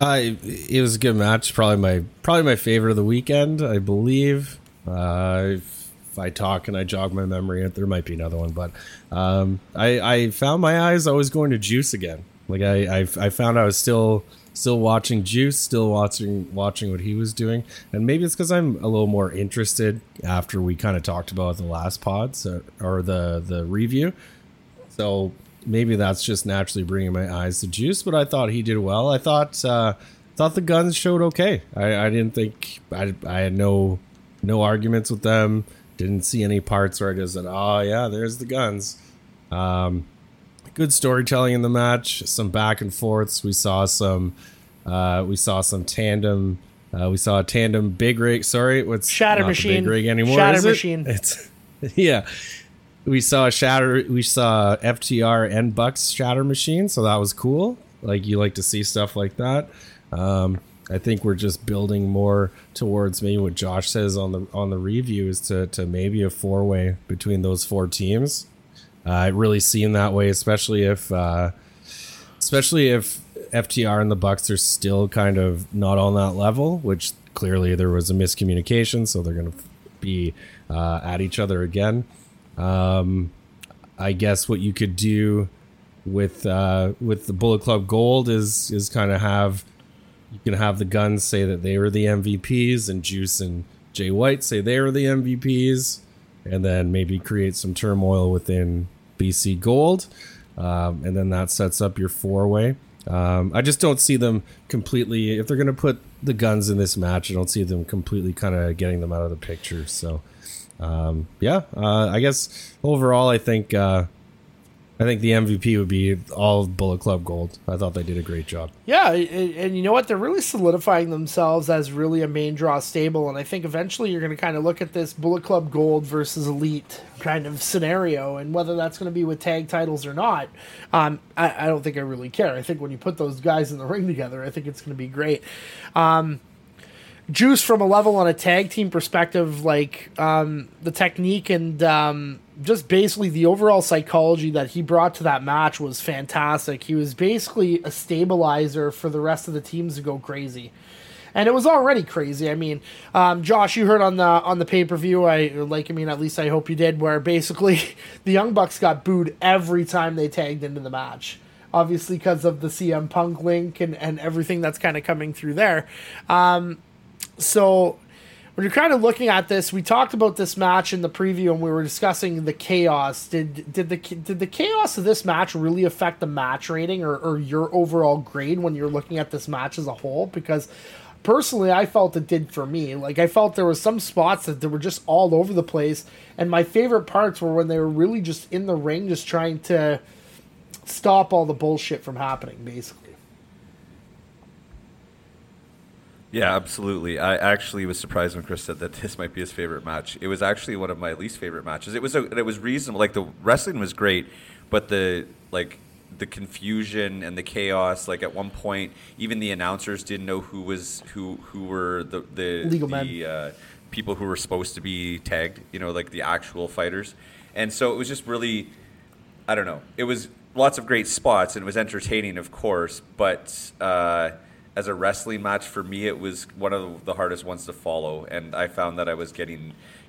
Uh, it was a good match. Probably my probably my favorite of the weekend, I believe. Uh, if I talk and I jog my memory, there might be another one, but um, I, I found my eyes always going to Juice again. Like I, I, I found I was still still watching Juice, still watching watching what he was doing, and maybe it's because I'm a little more interested after we kind of talked about the last pod, so, or the the review. So maybe that's just naturally bringing my eyes to Juice. But I thought he did well. I thought uh, thought the Guns showed okay. I, I didn't think I I had no. No arguments with them. Didn't see any parts where I just said, oh, yeah, there's the Guns. Um, good storytelling in the match. Some back and forths. We saw some uh, we saw some tandem. Uh, we saw a tandem big rig. Sorry, what's Shatter Machine. Big rig anymore, Shatter is it? Machine. It's, yeah. We saw Shatter. We saw F T R and Bucks Shatter Machine. So that was cool. Like you like to see stuff like that. Um I think we're just building more towards maybe what Josh says on the on the review is to to maybe a four way between those four teams. Uh, I really seem that way, especially if uh, especially if F T R and the Bucks are still kind of not on that level, which clearly there was a miscommunication, so they're going to be uh, at each other again. Um, I guess what you could do with uh, with the Bullet Club Gold is is kind of have. You can have the Guns say that they were the M V Ps and Juice and Jay White say they were the M V Ps, and then maybe create some turmoil within B C Gold. Um, and then that sets up your four way. Um, I just don't see them completely. If they're going to put the Guns in this match, I don't see them completely kind of getting them out of the picture. So, um, yeah, uh, I guess overall, I think, uh, I think the M V P would be all Bullet Club Gold. I thought they did a great job. Yeah, and, and you know what? They're really solidifying themselves as really a main draw stable, and I think eventually you're going to kind of look at this Bullet Club Gold versus Elite kind of scenario, and whether that's going to be with tag titles or not, um, I, I don't think I really care. I think when you put those guys in the ring together, I think it's going to be great. Um, Juice, from a level on a tag team perspective, like um, the technique and... Um, just basically the overall psychology that he brought to that match was fantastic. He was basically a stabilizer for the rest of the teams to go crazy. And it was already crazy. I mean, um, Josh, you heard on the on the pay-per-view, I like, I mean, at least I hope you did, where basically the Young Bucks got booed every time they tagged into the match. Obviously because of the C M Punk link and, and everything that's kind of coming through there. Um, so... When you're kind of looking at this, we talked about this match in the preview, and we were discussing the chaos. Did did the did the chaos of this match really affect the match rating or, or your overall grade when you're looking at this match as a whole? Because personally, I felt it did for me. Like I felt there were some spots that they were just all over the place, and my favorite parts were when they were really just in the ring, just trying to stop all the bullshit from happening, basically. Yeah, absolutely. I actually was surprised when Chris said that this might be his favorite match. It was actually one of my least favorite matches. It was a, it was reasonable. Like the wrestling was great, but the like the confusion and the chaos. Like at one point, even the announcers didn't know who was who who were the the, Legal the uh, people who were supposed to be tagged. You know, like the actual fighters. And so it was just really, I don't know. It was lots of great spots and it was entertaining, of course, but. Uh, As a wrestling match, for me, it was one of the hardest ones to follow, and I found that I was getting,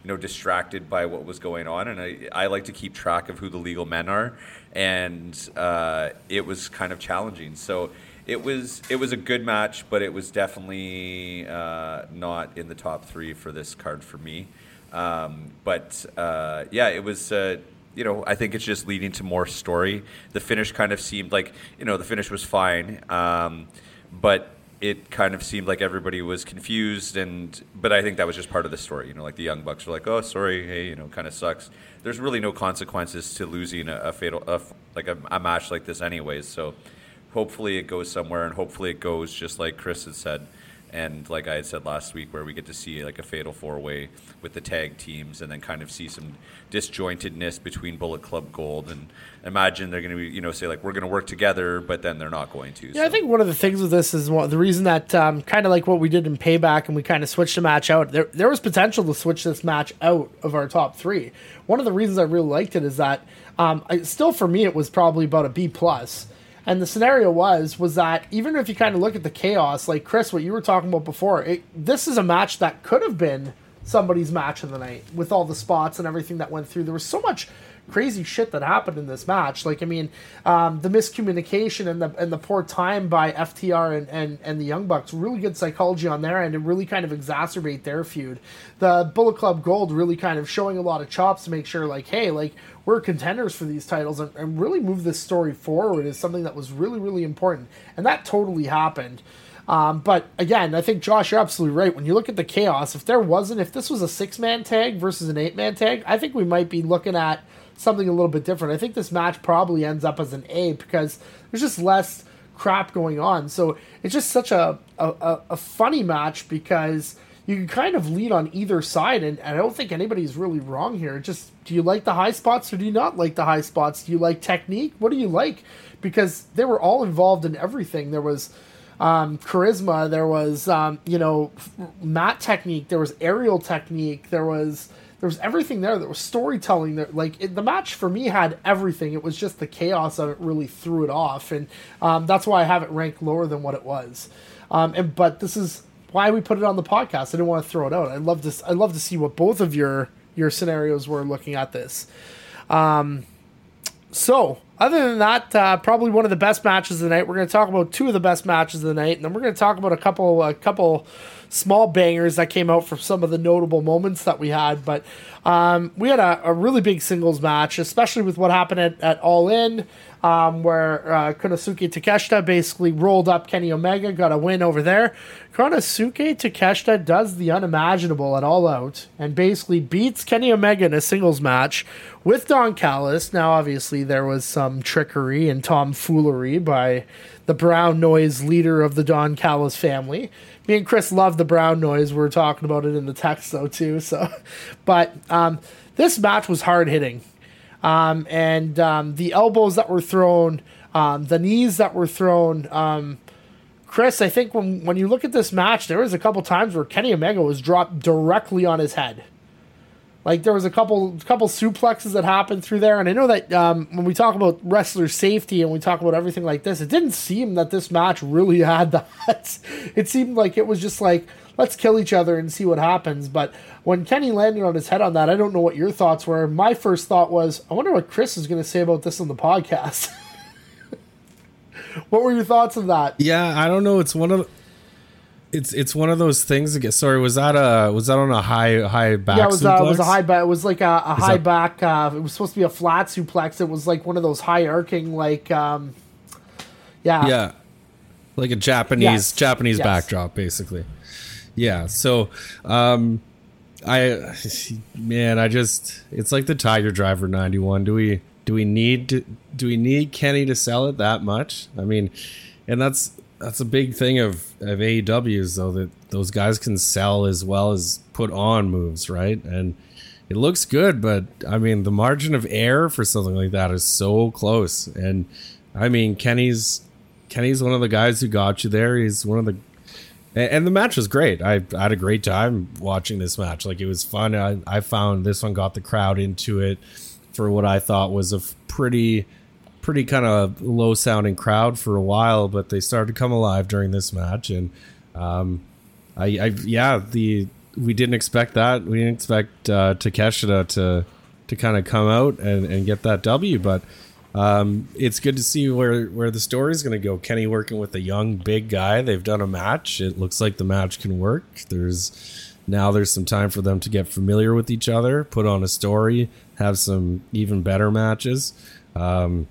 you know, distracted by what was going on, and I, I like to keep track of who the legal men are, and uh, it was kind of challenging. So it was it was a good match, but it was definitely uh, not in the top three for this card for me. Um, but uh, yeah, it was. Uh, you know, I think it's just leading to more story. The finish kind of seemed like, you know, the finish was fine, um, but it kind of seemed like everybody was confused. And but I think that was just part of the story. You know, like the Young Bucks were like, "Oh, sorry, hey, you know, kind of sucks." There's really no consequences to losing a, a fatal, a, like a, a match like this, anyways. So hopefully it goes somewhere, and hopefully it goes just like Chris had said. And like I had said last week, where we get to see like a fatal four-way with the tag teams, and then kind of see some disjointedness between Bullet Club Gold, and imagine they're going to be, you know, say like we're going to work together, but then they're not going to. Yeah, so. I think one of the things with this is one, the reason that um, kind of like what we did in Payback, and we kind of switched the match out. There, there was potential to switch this match out of our top three. One of the reasons I really liked it is that um, I, still for me it was probably about a B plus. And the scenario was was that even if you kind of look at the chaos, like Chris, what you were talking about before, it, this is a match that could have been somebody's match of the night with all the spots and everything that went through. There was so much crazy shit that happened in this match. Like, I mean, um, the miscommunication and the and the poor time by F T R and, and, and the Young Bucks, really good psychology on their end, and really kind of exacerbate their feud. The Bullet Club Gold really kind of showing a lot of chops to make sure, like, hey, like, we're contenders for these titles, and, and really move this story forward is something that was really, really important. And that totally happened. Um, but again, I think, Josh, you're absolutely right. When you look at the chaos, if there wasn't, if this was a six-man tag versus an eight-man tag, I think we might be looking at something a little bit different. I think this match probably ends up as an A because there's just less crap going on. So it's just such a a, a funny match because you can kind of lead on either side, and, and I don't think anybody's really wrong here. Just, do you like the high spots or do you not like the high spots? Do you like technique? What do you like? Because they were all involved in everything. There was Um, charisma, there was, um, you know, mat technique, there was aerial technique, there was there was everything there, there was storytelling, there, like, it, the match for me had everything, it was just the chaos of it really threw it off, and um, that's why I have it ranked lower than what it was, um, and but this is why we put it on the podcast. I didn't want to throw it out. I'd love to, I'd love to see what both of your, your scenarios were looking at this. Um, so, other than that, uh, probably one of the best matches of the night. We're going to talk about two of the best matches of the night, and then we're going to talk about a couple a couple small bangers that came out from some of the notable moments that we had. But um, we had a, a really big singles match, especially with what happened at, at All In, um, where uh, Konosuke Takeshita basically rolled up Kenny Omega, got a win over there. Konosuke Takeshita does the unimaginable at All Out and basically beats Kenny Omega in a singles match with Don Callis. Now, obviously, there was some trickery and tomfoolery by the Brown Noise, leader of the Don Callis family. Me and Chris love the Brown Noise. We were talking about it in the text though too. So, but um, this match was hard hitting, um, and um, the elbows that were thrown, um, the knees that were thrown. Um, Chris, I think when when you look at this match, there was a couple times where Kenny Omega was dropped directly on his head. Like, there was a couple couple suplexes that happened through there, and I know that um, when we talk about wrestler safety and we talk about everything like this, it didn't seem that this match really had that. It seemed like it was just like, let's kill each other and see what happens. But when Kenny landed on his head on that, I don't know what your thoughts were. My first thought was, I wonder what Chris is going to say about this on the podcast. What were your thoughts on that? Yeah, I don't know. It's one of the... It's it's one of those things. Again, sorry, was that a was that on a high high back? Yeah, it was, uh, it was a high back. It was like a, a high that- back. Uh, it was supposed to be a flat suplex. It was like one of those high arcing, like um, yeah, yeah, like a Japanese yes. Japanese yes. backdrop, basically. Yeah. So, um, I man, I just it's like the Tiger Driver ninety-one. Do we do we need to, do we need Kenny to sell it that much? I mean, and that's. That's a big thing of, of A E Ws, though, that those guys can sell as well as put on moves, right? And it looks good, but, I mean, the margin of error for something like that is so close. And, I mean, Kenny's Kenny's one of the guys who got you there. He's one of the... And the match was great. I, I had a great time watching this match. Like, it was fun. I, I found this one got the crowd into it for what I thought was a pretty... pretty kind of low sounding crowd for a while, but they started to come alive during this match. And um, I, I, yeah, the, we didn't expect that. We didn't expect uh, Takeshita to, to kind of come out and, and get that W, but um, it's good to see where, where the story is going to go. Kenny working with a young, big guy. They've done a match. It looks like the match can work. There's, Now there's some time for them to get familiar with each other, put on a story, have some even better matches. Um,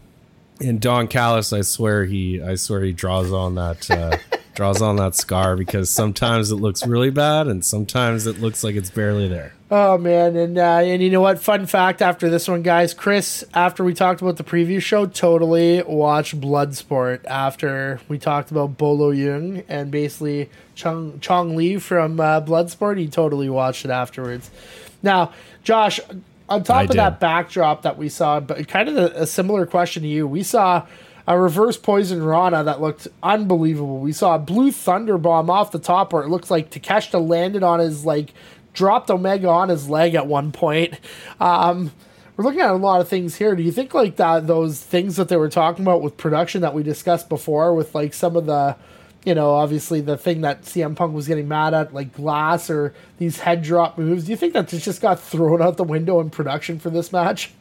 and Don Callis, I swear he, I swear he draws on that, uh, draws on that scar, because sometimes it looks really bad and sometimes it looks like it's barely there. Oh man. And, uh, and you know what, fun fact after this one, guys, Chris, after we talked about the preview show, totally watched Bloodsport after we talked about Bolo Yung and basically Chong, Chong Li from uh, Bloodsport. He totally watched it afterwards. Now, Josh, on top I of did. that backdrop that we saw, but kind of a, a similar question to you, we saw a reverse Poison Rana that looked unbelievable. We saw a blue thunder bomb off the top where it looks like Takeshita landed on his, like, dropped Omega on his leg at one point. Um, we're looking at a lot of things here. Do you think, like, that those things that they were talking about with production that we discussed before with, like, some of the, you know, obviously the thing that C M Punk was getting mad at, like glass or these head drop moves. Do you think that this just got thrown out the window in production for this match?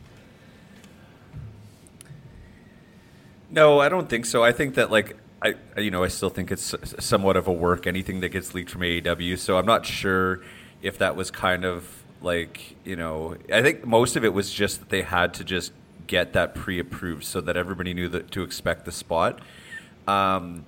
No, I don't think so. I think that, like, I, you know, I still think it's somewhat of a work, anything that gets leaked from A E W. So I'm not sure if that was kind of like, you know, I think most of it was just that they had to just get that pre-approved so that everybody knew that to expect the spot. Um,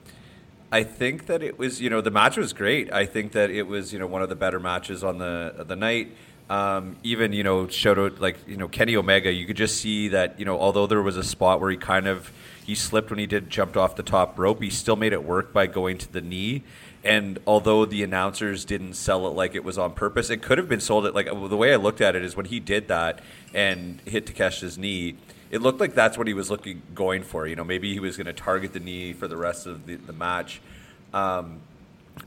I think that it was, you know, the match was great. I think that it was, you know, one of the better matches on the of the night. Um, even, you know, showed out, like, you know, Kenny Omega, you could just see that, you know, although there was a spot where he kind of, he slipped when he did, jumped off the top rope, he still made it work by going to the knee. And although the announcers didn't sell it like it was on purpose, it could have been sold it, like, the way I looked at it is when he did that and hit Takeshita's knee, it looked like that's what he was looking going for. You know, maybe he was going to target the knee for the rest of the, the match. Um,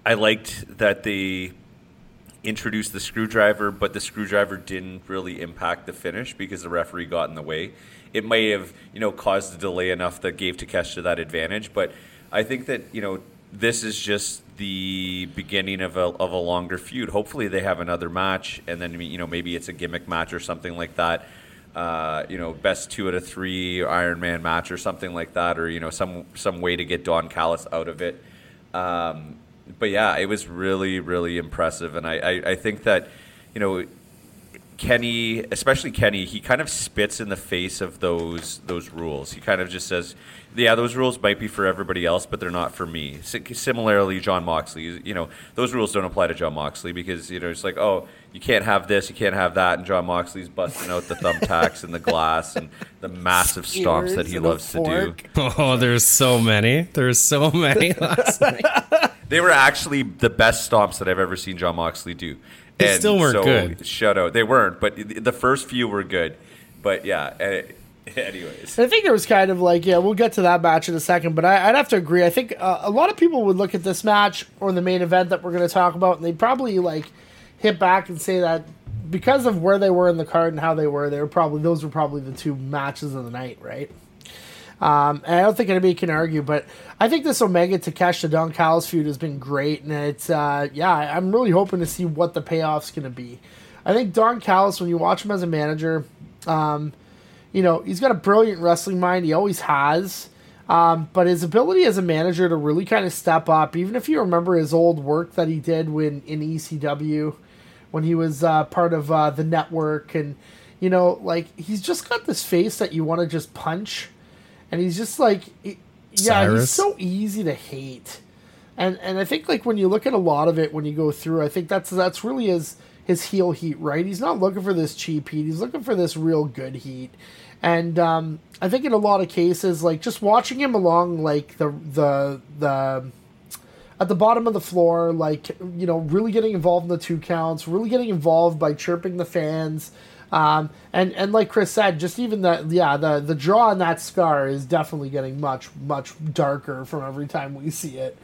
I liked that they introduced the screwdriver, but the screwdriver didn't really impact the finish because the referee got in the way. It may have, you know, caused a delay enough that gave Takeshita that advantage. But I think that, you know, this is just the beginning of a of a longer feud. Hopefully they have another match, and then, you know, maybe it's a gimmick match or something like that. Uh, you know, best two out of three Iron Man match or something like that, or, you know, some some way to get Don Callis out of it. Um, but yeah, it was really, really impressive. And I, I, I think that, you know, Kenny, especially Kenny, he kind of spits in the face of those those rules. He kind of just says, yeah, those rules might be for everybody else, but they're not for me. Similarly, John Moxley, you know, those rules don't apply to John Moxley because, you know, it's like, oh, you can't have this, you can't have that, and John Moxley's busting out the thumbtacks and the glass and the massive stomps that he loves to do. Oh, there's so many. There's so many last night. They were actually the best stomps that I've ever seen John Moxley do. They and still weren't so, good. Shut out. They weren't, but the first few were good. But yeah, anyways. I think it was kind of like, yeah, we'll get to that match in a second, but I, I'd have to agree. I think uh, a lot of people would look at this match or the main event that we're going to talk about, and they'd probably like hit back and say that because of where they were in the card and how they were, they were probably those were probably the two matches of the night, right? Um, and I don't think anybody can argue, but I think this Omega Takeshita Don Callis feud has been great, and it's uh, yeah, I'm really hoping to see what the payoff's going to be. I think Don Callis, when you watch him as a manager, um, you know, he's got a brilliant wrestling mind. He always has, um, but his ability as a manager to really kind of step up, even if you remember his old work that he did when in E C W, when he was uh, part of uh, the network, and you know, like he's just got this face that you want to just punch. And he's just like, it, yeah, Cyrus. He's so easy to hate. And and I think like when you look at a lot of it, when you go through, I think that's that's really his, his heel heat, right? He's not looking for this cheap heat. He's looking for this real good heat. And um, I think in a lot of cases, like just watching him along, like the the the at the bottom of the floor, like, you know, really getting involved in the two counts, really getting involved by chirping the fans. Um, and, and like Chris said, just even the, yeah, the, the draw on that scar is definitely getting much, much darker from every time we see it.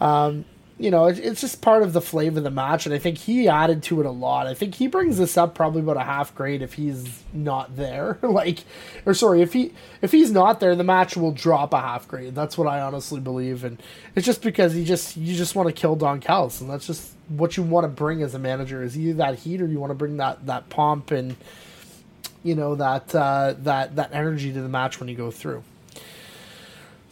Um, you know, it, it's just part of the flavor of the match. And I think he added to it a lot. I think he brings this up probably about a half grade if he's not there, like, or sorry, if he, if he's not there, the match will drop a half grade. That's what I honestly believe. And it's just because he just, you just want to kill Don Callis, and that's just what you want to bring as a manager is either that heat or you want to bring that, that pomp and, you know, that, uh, that, that energy to the match when you go through.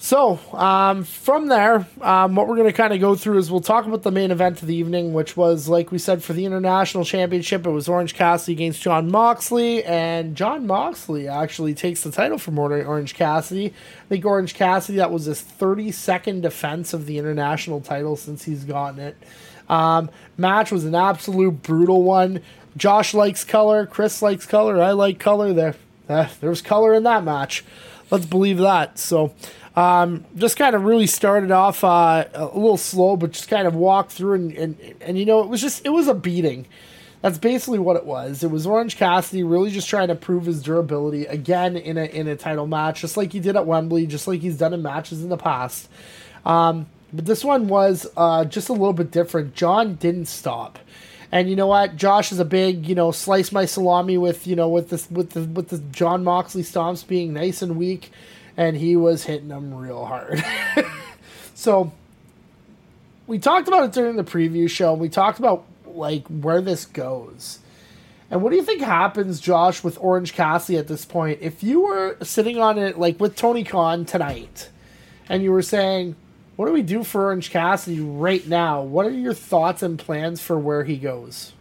So, um, from there, um, what we're going to kind of go through is we'll talk about the main event of the evening, which was, like we said, for the International Championship. It was Orange Cassidy against John Moxley, and John Moxley actually takes the title from Orange Cassidy. I think Orange Cassidy, that was his thirty-second defense of the international title since he's gotten it. Um, match was an absolute brutal one. Josh likes color, Chris likes color, I like color. There, uh, there was color in that match. Let's believe that. So... Um, just kind of really started off uh, a little slow, but just kind of walked through and, and, and, you know, it was just, it was a beating. That's basically what it was. It was Orange Cassidy really just trying to prove his durability again in a, in a title match, just like he did at Wembley, just like he's done in matches in the past. Um, but this one was uh, just a little bit different. John didn't stop. And you know what? Josh is a big, you know, slice my salami with, you know, with this, with the, with the John Moxley stomps being nice and weak. And he was hitting them real hard. So we talked about it during the preview show. And we talked about, like, where this goes. And what do you think happens, Josh, with Orange Cassidy at this point? If you were sitting on it, like, with Tony Khan tonight, and you were saying, what do we do for Orange Cassidy right now? What are your thoughts and plans for where he goes?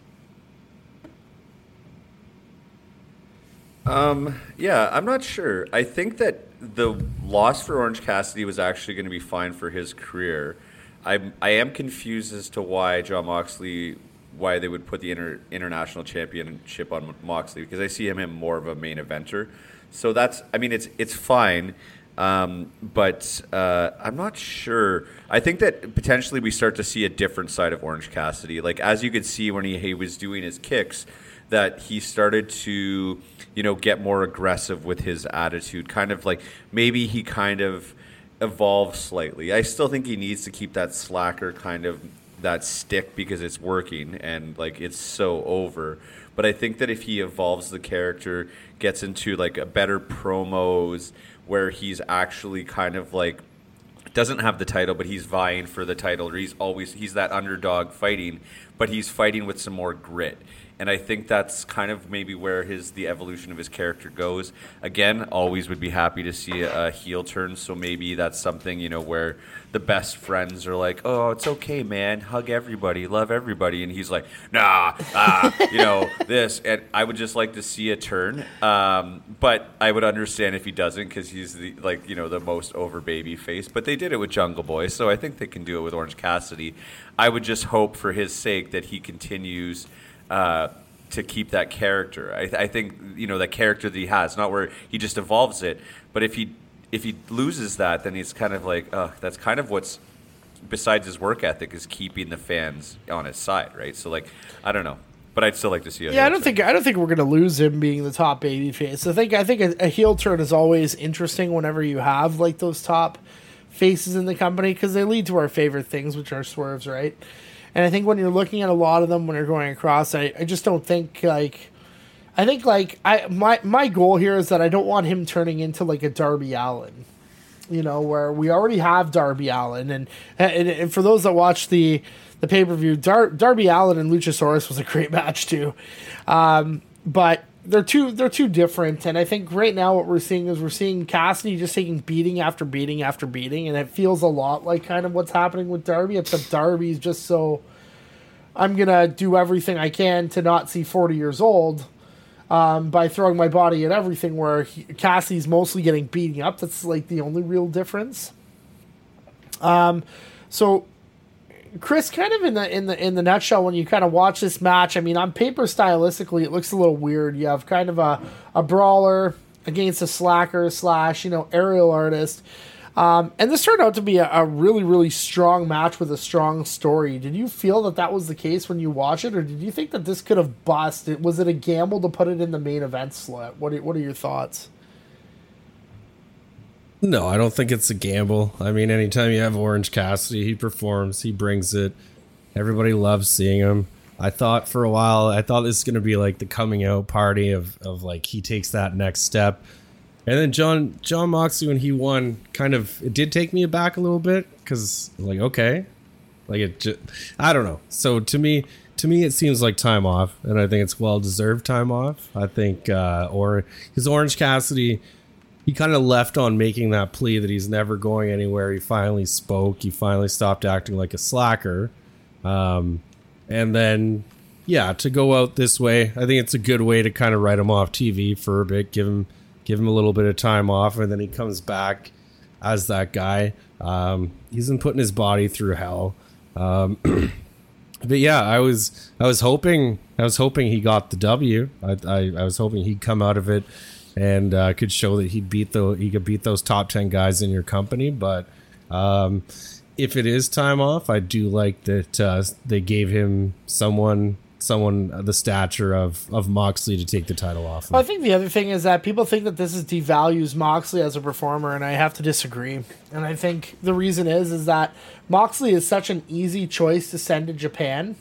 Um, yeah, I'm not sure. I think that the loss for Orange Cassidy was actually going to be fine for his career. I I am confused as to why John Moxley, why they would put the inter, international championship on Moxley, because I see him in more of a main eventer. So that's, I mean, it's it's fine, um, but uh, I'm not sure. I think that potentially we start to see a different side of Orange Cassidy. Like, as you could see when he, he was doing his kicks, that he started to, you know, get more aggressive with his attitude, kind of like maybe he kind of evolved slightly. I still think he needs to keep that slacker kind of, that stick, because it's working and, like, it's so over. But I think that if he evolves the character, gets into, like, a better promos where he's actually kind of, like, doesn't have the title, but he's vying for the title. He's always, he's that underdog fighting, but he's fighting with some more grit. And I think that's kind of maybe where his the evolution of his character goes. Again, always would be happy to see a heel turn. So maybe that's something, you know, where the best friends are like, oh, it's okay, man. Hug everybody. Love everybody. And he's like, nah, ah, you know, this. And I would just like to see a turn. Um, but I would understand if he doesn't, because he's, the, like, you know, the most over baby face. But they did it with Jungle Boy. So I think they can do it with Orange Cassidy. I would just hope for his sake that he continues Uh, to keep that character. I, th- I think, you know, that character that he has, not where he just evolves it, but if he if he loses that, then he's kind of like, uh, that's kind of what's, besides his work ethic, is keeping the fans on his side, right? So, like, I don't know, but I'd still like to see it. Yeah, I don't think I don't think we're gonna lose him being the top babyface. I think I think a, a heel turn is always interesting whenever you have, like, those top faces in the company, because they lead to our favorite things, which are swerves, right? And I think when you're looking at a lot of them, when you're going across, I, I just don't think, like, I think, like, I my my goal here is that I don't want him turning into, like, a Darby Allin, you know, where we already have Darby Allin. And and, and for those that watch the, the pay-per-view, Dar, Darby Allin and Luchasaurus was a great match too. Um, but they're too, they're too different. And I think right now what we're seeing is we're seeing Cassidy just taking beating after beating after beating. And it feels a lot like kind of what's happening with Darby, except Darby's just so, I'm going to do everything I can to not see forty years old um, by throwing my body at everything, where he, Cassidy's mostly getting beating up. That's, like, the only real difference. Um, so Chris, kind of in the in the in the nutshell, when you kind of watch this match, I mean, on paper stylistically, it looks a little weird. You have kind of a, a brawler against a slacker slash, you know, aerial artist, um, and this turned out to be a, a really really strong match with a strong story. Did you feel that that was the case when you watch it, or did you think that this could have busted? Was it a gamble to put it in the main event slot? What are, what are your thoughts? No, I don't think it's a gamble. I mean, anytime you have Orange Cassidy, he performs, he brings it. Everybody loves seeing him. I thought for a while, I thought this is going to be like the coming out party of, of like, he takes that next step. And then John John Moxley, when he won, kind of, it did take me aback a little bit, because, like, okay, like, it just, I don't know. So to me, to me, it seems like time off, and I think it's well deserved time off. I think, uh, or his Orange Cassidy he kind of left on making that plea that he's never going anywhere. He finally spoke. He finally stopped acting like a slacker. Um, and then, yeah, to go out this way, I think it's a good way to kind of write him off T V for a bit, give him give him a little bit of time off, and then he comes back as that guy. Um, he's been putting his body through hell. Um, but yeah, I was I was hoping I was hoping he got the W. I I, I was hoping he'd come out of it and uh, could show that he beat the he could beat those top ten guys in your company. But um, if it is time off, I do like that uh, they gave him someone someone the stature of of Moxley to take the title off. Well, I think the other thing is that people think that this is devalues Moxley as a performer, and I have to disagree. And I think the reason is is that Moxley is such an easy choice to send to Japan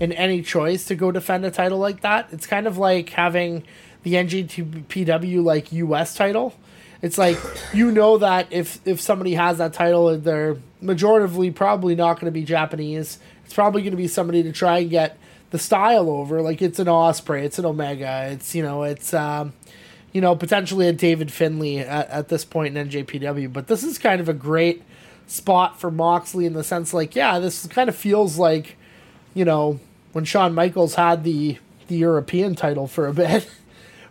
in any choice to go defend a title like that. It's kind of like having the N G P W like U S title. It's like, you know that if if somebody has that title, they're majoritively probably not going to be Japanese. It's probably going to be somebody to try and get the style over. Like, it's an Ospreay, it's an Omega, it's, you know, it's um, you know, potentially a David Finlay at, at this point in N J P W. But this is kind of a great spot for Moxley in the sense, like, yeah, this kind of feels like, you know, when Shawn Michaels had the the European title for a bit.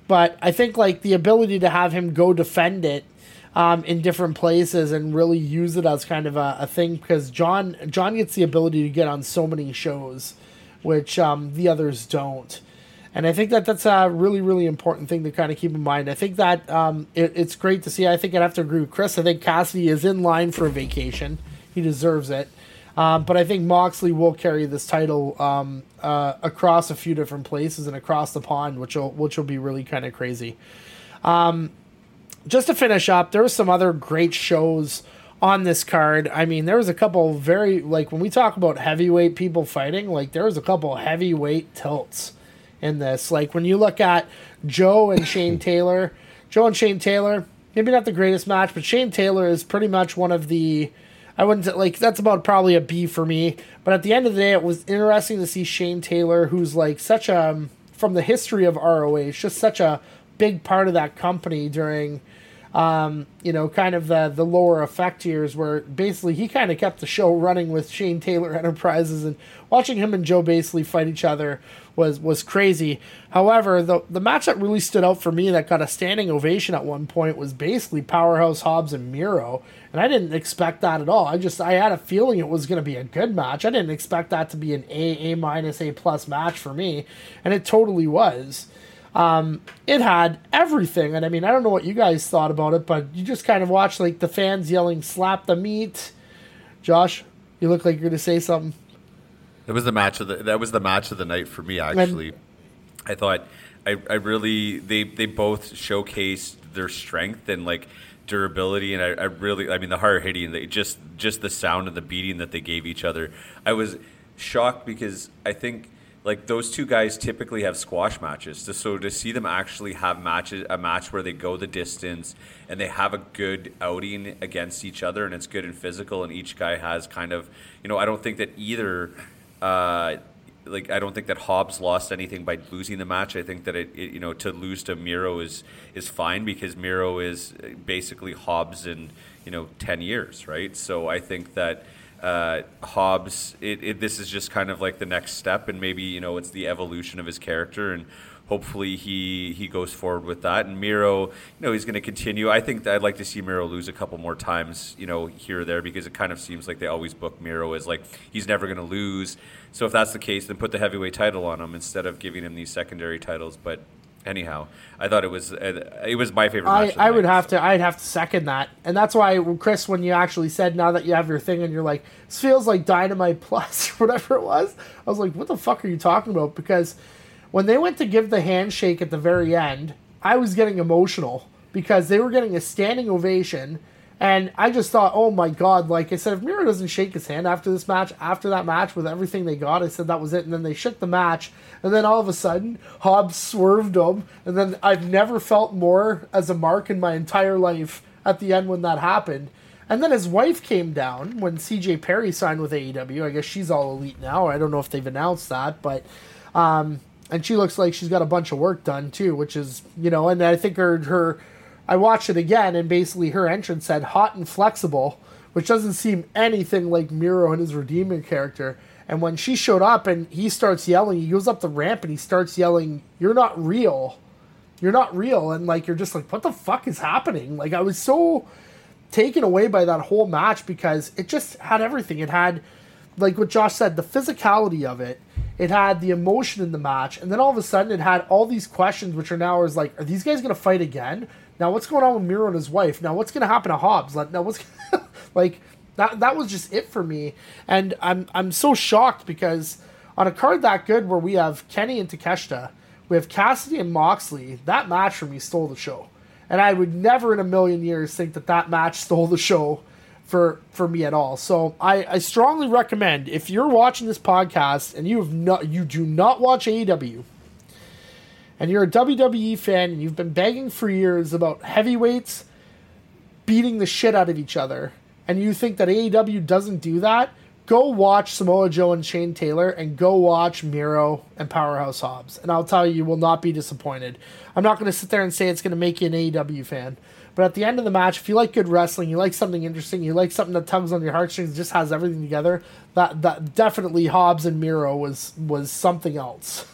But I think, like, the ability to have him go defend it um, in different places and really use it as kind of a, a thing, because John John gets the ability to get on so many shows, which um, the others don't. And I think that that's a really, really important thing to kind of keep in mind. I think that um, it, it's great to see. I think I'd have to agree with Chris. I think Cassidy is in line for a vacation. He deserves it. Um, but I think Moxley will carry this title um, uh, across a few different places and across the pond, which will which will be really kind of crazy. Um, just to finish up, there were some other great shows on this card. I mean, there was a couple very, like, when we talk about heavyweight people fighting, like, there was a couple heavyweight tilts in this. Like, when you look at Joe and Shane Taylor, Joe and Shane Taylor, maybe not the greatest match, but Shane Taylor is pretty much one of the, I wouldn't, like, that's about probably a B for me. But at the end of the day, it was interesting to see Shane Taylor, who's, like, such a, from the history of R O H, just such a big part of that company during, um, you know, kind of the, the lower effect years, where basically he kind of kept the show running with Shane Taylor Enterprises, and watching him and Joe basically fight each other was, was crazy. However, the, the match that really stood out for me that got a standing ovation at one point was basically Powerhouse Hobbs and Miro. And I didn't expect that at all. I just, I had a feeling it was going to be a good match. I didn't expect that to be an A, A minus, A plus match for me. And it totally was. Um, it had everything. And I mean, I don't know what you guys thought about it, but you just kind of watched, like, the fans yelling, slap the meat. Josh, you look like you're going to say something. That was the match of the, that was the match of the night for me, actually. And I thought I, I really, they, they both showcased their strength and, like, durability. And I, I really, I mean, the hard hitting, they just, just the sound and the beating that they gave each other. I was shocked because I think, like, those two guys typically have squash matches. So to see them actually have matches, a match where they go the distance and they have a good outing against each other, and it's good and physical, and each guy has kind of, you know, I don't think that either, uh, like, I don't think that Hobbs lost anything by losing the match. I think that, it, it you know, to lose to Miro is is fine, because Miro is basically Hobbs in, you know, ten years, right? So I think that, Uh, Hobbs, it, it, this is just kind of like the next step, and maybe, you know, it's the evolution of his character, and hopefully he, he goes forward with that. And Miro, you know, he's going to continue. I think that I'd like to see Miro lose a couple more times, you know, here or there, because it kind of seems like they always book Miro as, like, he's never going to lose. So if that's the case, then put the heavyweight title on him instead of giving him these secondary titles. But anyhow, I thought it was uh, it was my favorite match. I, I would night, have so. to I'd have to second that, and that's why, Chris, when you actually said, now that you have your thing, and you're like, this feels like Dynamite Plus or whatever it was, I was like, what the fuck are you talking about? Because when they went to give the handshake at the very end, I was getting emotional because they were getting a standing ovation, and I just thought, oh my god, like I said, if Miro doesn't shake his hand after this match, after that match, with everything they got, I said that was it. And then they shook the match, and then all of a sudden, Hobbs swerved him, and then I've never felt more as a mark in my entire life at the end when that happened. And then his wife came down when C J Perry signed with A E W. I guess she's all elite now. I don't know if they've announced that, but um, and she looks like she's got a bunch of work done too, which is, you know, and I think her her I watched it again, and basically her entrance said hot and flexible, which doesn't seem anything like Miro and his redeeming character. And when she showed up and he starts yelling, he goes up the ramp and he starts yelling, "You're not real. You're not real." And like, you're just like, what the fuck is happening? Like, I was so taken away by that whole match because it just had everything. It had, like what Josh said, the physicality of it. It had the emotion in the match. And then all of a sudden it had all these questions, which are now is like, are these guys going to fight again? Now, what's going on with Miro and his wife? Now, what's going to happen to Hobbs? Now, what's like that? That was just it for me, and I'm I'm so shocked because on a card that good, where we have Kenny and Takeshita, we have Cassidy and Moxley. That match for me stole the show, and I would never in a million years think that that match stole the show for for me at all. So I, I strongly recommend, if you're watching this podcast and you have not you do not watch A E W. And you're a W W E fan, and you've been begging for years about heavyweights beating the shit out of each other, and you think that A E W doesn't do that, go watch Samoa Joe and Shane Taylor, and go watch Miro and Powerhouse Hobbs. And I'll tell you, you will not be disappointed. I'm not going to sit there and say it's going to make you an A E W fan. But at the end of the match, if you like good wrestling, you like something interesting, you like something that tugs on your heartstrings, just has everything together, that, that definitely Hobbs and Miro was, was something else.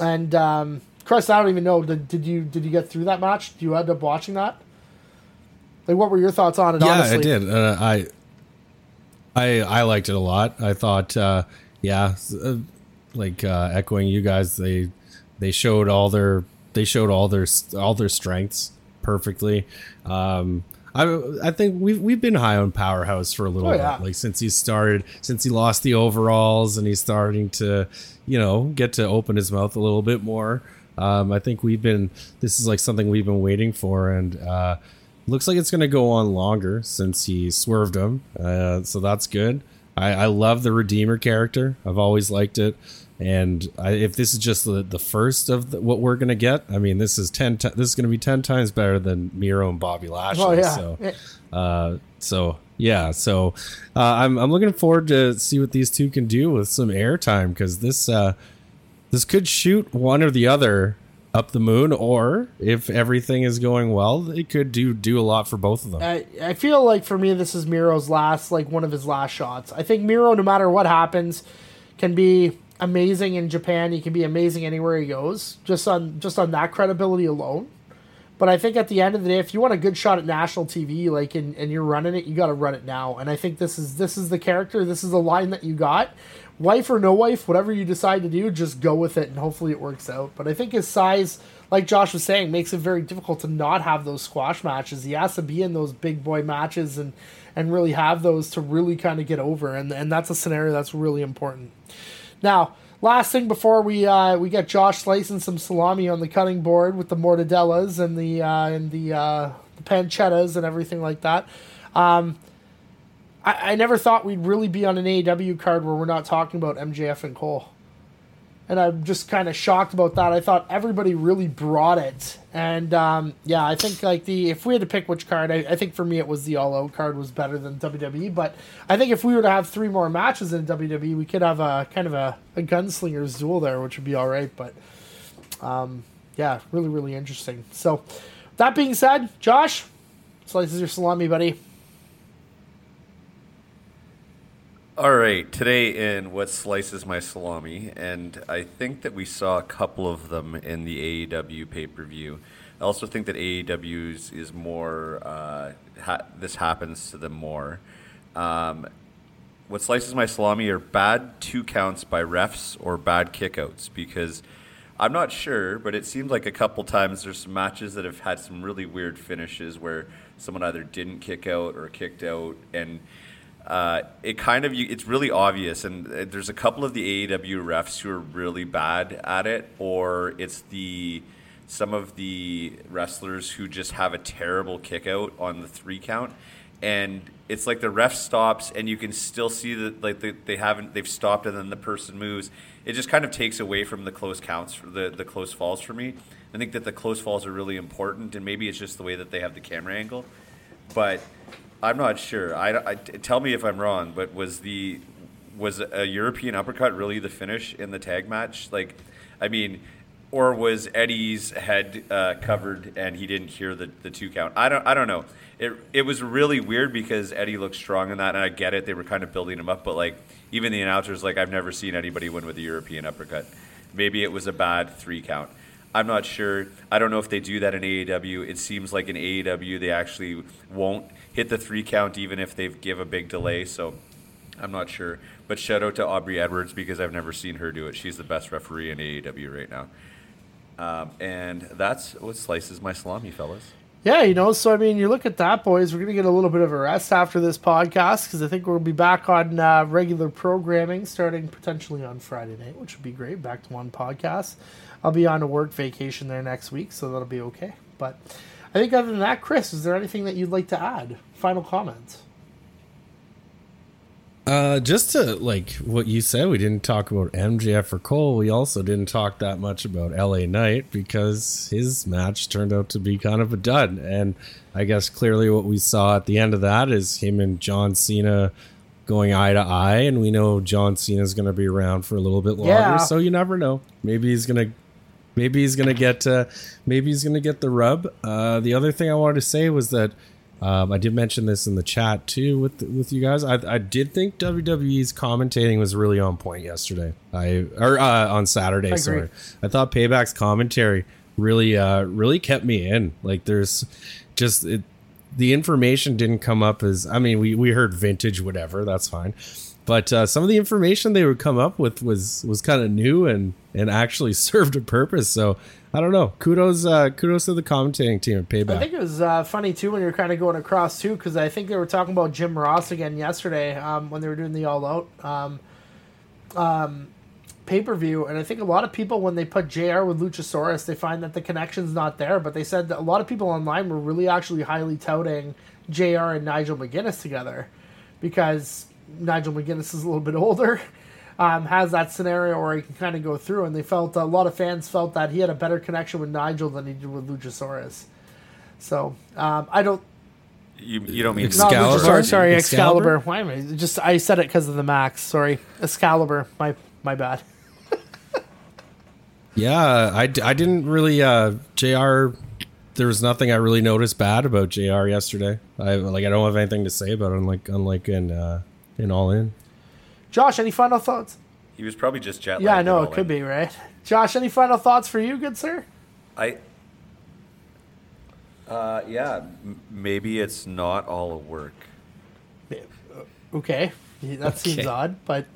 And um, Chris, I don't even know. Did, did you did you get through that match? Did you end up watching that? Like, what were your thoughts on it? Yeah, honestly? I did. Uh, I I I liked it a lot. I thought, uh, yeah, uh, like uh, echoing you guys, they they showed all their they showed all their all their strengths perfectly. Um, I I think we've we've been high on Powerhouse for a little oh, yeah. while, like since he started, since he lost the overalls, and he's starting to, you know, get to open his mouth a little bit more. Um, I think we've been this is like something we've been waiting for, and uh, looks like it's going to go on longer since he swerved him. Uh, so that's good. I, I love the Redeemer character. I've always liked it, and I, if this is just the, the first of the, what we're going to get, I mean, this is ten. T- this is going to be ten times better than Miro and Bobby Lashley. Oh, yeah. So, uh, so. Yeah, so uh, I'm I'm looking forward to see what these two can do with some airtime, because this uh, this could shoot one or the other up the moon, or if everything is going well, it could do do a lot for both of them. I, I feel like for me, this is Miro's last, like one of his last shots. I think Miro, no matter what happens, can be amazing in Japan. He can be amazing anywhere he goes, just on just on that credibility alone. But I think at the end of the day, if you want a good shot at national T V, like, and, and you're running it, you got to run it now. And I think this is this is the character, this is the line that you got. Wife or no wife, whatever you decide to do, just go with it, and hopefully it works out. But I think his size, like Josh was saying, makes it very difficult to not have those squash matches. He has to be in those big boy matches and, and really have those to really kind of get over. And, and that's a scenario that's really important. Now, last thing before we uh, we get Josh slicing some salami on the cutting board with the mortadellas and the uh, and the, uh, the pancettas and everything like that. Um, I, I never thought we'd really be on an A E W card where we're not talking about M J F and Cole. And I'm just kind of shocked about that. I thought everybody really brought it. And um, yeah, I think like the if we had to pick which card, I, I think for me it was the All Out card was better than W W E. But I think if we were to have three more matches in W W E, we could have a kind of a, a gunslinger's duel there, which would be all right. But um, yeah, really, really interesting. So that being said, Josh, slices your salami, buddy. All right, today in what slices my salami, and I think that we saw a couple of them in the A E W pay-per-view. I also think that A E W is more, uh, ha- this happens to them more. Um, what slices my salami are bad two counts by refs or bad kickouts, because I'm not sure, but it seems like a couple times there's some matches that have had some really weird finishes where someone either didn't kick out or kicked out, and Uh, it kind of, it's really obvious, and there's a couple of the A E W refs who are really bad at it, or it's the some of the wrestlers who just have a terrible kick out on the three count, and it's like the ref stops, and you can still see that like they, they haven't they've stopped, and then the person moves. It just kind of takes away from the close counts, for the the close falls for me. I think that the close falls are really important, and maybe it's just the way that they have the camera angle, but I'm not sure. I, I, tell me if I'm wrong, but was the was a European uppercut really the finish in the tag match? Like, I mean, or was Eddie's head uh, covered and he didn't hear the, the two count? I don't I don't know. It it was really weird because Eddie looked strong in that, and I get it. They were kind of building him up, but like even the announcer's like, I've never seen anybody win with a European uppercut. Maybe it was a bad three count. I'm not sure. I don't know if they do that in A E W. It seems like in A E W they actually won't hit the three count even if they give a big delay, so I'm not sure. But shout out to Aubrey Edwards because I've never seen her do it. She's the best referee in A E W right now. Um, and that's what slices my salami, fellas. Yeah, you know, so I mean, you look at that, boys. We're going to get a little bit of a rest after this podcast because I think we'll be back on uh, regular programming starting potentially on Friday night, which would be great. Back to one podcast. I'll be on a work vacation there next week, so that'll be okay. But I think other than that, Chris, is there anything that you'd like to add? Final comments? Uh, just to, like, what you said, we didn't talk about M J F or Cole. We also didn't talk that much about L A Knight because his match turned out to be kind of a dud. And I guess clearly what we saw at the end of that is him and John Cena going eye to eye. And we know John Cena's going to be around for a little bit longer. Yeah. So you never know. Maybe he's going to maybe he's going to get uh, maybe he's going to get the rub. Uh, the other thing I wanted to say was that Um, I did mention this in the chat, too, with with you guys. I, I did think W W E's commentating was really on point yesterday. I or uh, on Saturday, I sorry. Agree. I thought Payback's commentary really, uh, really kept me in. Like, there's just it, the information didn't come up as, I mean, we, we heard vintage, whatever. That's fine. But uh, some of the information they would come up with was was kind of new and, and actually served a purpose. So I don't know. Kudos, uh, kudos to the commentating team at Payback. I think it was uh, funny too when you're kind of going across too, because I think they were talking about Jim Ross again yesterday um, when they were doing the All Out um, um, pay per view. And I think a lot of people when they put J R with Luchasaurus, they find that the connection's not there. But they said that a lot of people online were really actually highly touting J R and Nigel McGuinness together because Nigel McGuinness is a little bit older, um, has that scenario where he can kind of go through, and they felt a lot of fans felt that he had a better connection with Nigel than he did with Luchasaurus. So um, I don't. You you don't mean Excalibur? Sorry, sorry, Excalibur. Why am I just? I said it because of the Max. Sorry, Excalibur. My my bad. yeah, I, I didn't really uh, J R. There was nothing I really noticed bad about J R yesterday. I like I don't have anything to say about it. Unlike unlike in. Uh, In All In. Josh, any final thoughts? He was probably just jet lagged. Yeah, I know, it could be, right? Josh, any final thoughts for you, good sir? I, uh, yeah, m- maybe it's not all a work. Okay, that seems okay. odd, but...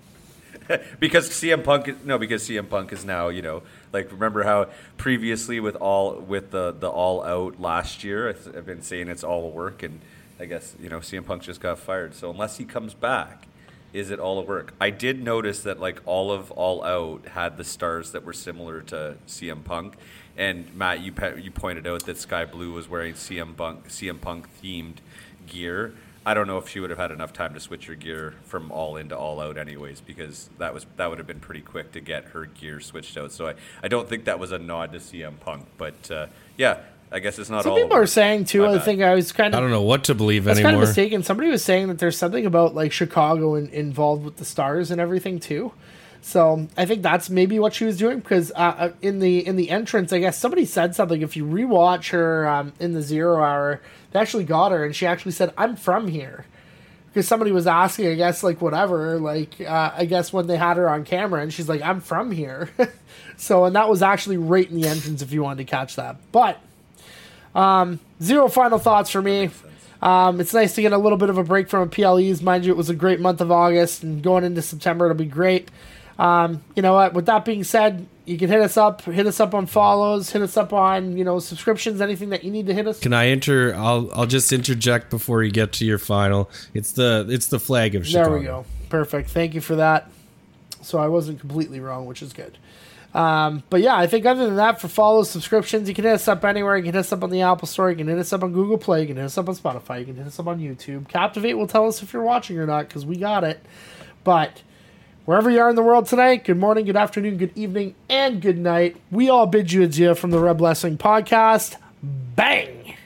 because C M Punk, no, because C M Punk is now, you know, like remember how previously with all with the, the All Out last year, I've been saying it's all a work, and I guess, you know, C M Punk just got fired. So unless he comes back, is it all a work? I did notice that, like, all of All Out had the stars that were similar to C M Punk. And, Matt, you you pointed out that Sky Blue was wearing C M Punk C M Punk-themed gear. I don't know if she would have had enough time to switch her gear from All In to All Out anyways, because that was that would have been pretty quick to get her gear switched out. So I, I don't think that was a nod to C M Punk. But, uh, yeah. I guess it's not Some all. Some people are saying, too, I think I was kind of... I don't know what to believe I was anymore. kind of mistaken. Somebody was saying that there's something about, like, Chicago and involved with the stars and everything, too. So I think that's maybe what she was doing, because uh, in the in the entrance, I guess somebody said something. If you rewatch her um, in the Zero Hour, they actually got her, and she actually said, I'm from here. Because somebody was asking, I guess, like, whatever, like, uh, I guess when they had her on camera, and she's like, I'm from here. So, and that was actually right in the entrance if you wanted to catch that. But... Um, zero final thoughts for me. Um, it's nice to get a little bit of a break from a P L Es. Mind you, it was a great month of August, and going into September, it'll be great. Um, you know what? With that being said, you can hit us up, hit us up on follows, hit us up on, you know, subscriptions, anything that you need to hit us. Can I enter? I'll I'll just interject before you get to your final. It's the it's the flag of Chicago. There we go. Perfect. Thank you for that. So I wasn't completely wrong, which is good. Um, but yeah, I think other than that, for follows, subscriptions, you can hit us up anywhere. You can hit us up on the Apple Store. You can hit us up on Google Play. You can hit us up on Spotify. You can hit us up on YouTube. Captivate will tell us if you're watching or not, because we got it. But wherever you are in the world tonight, good morning, good afternoon, good evening, and good night. We all bid you adieu from the Reb Wrestling Podcast. Bang!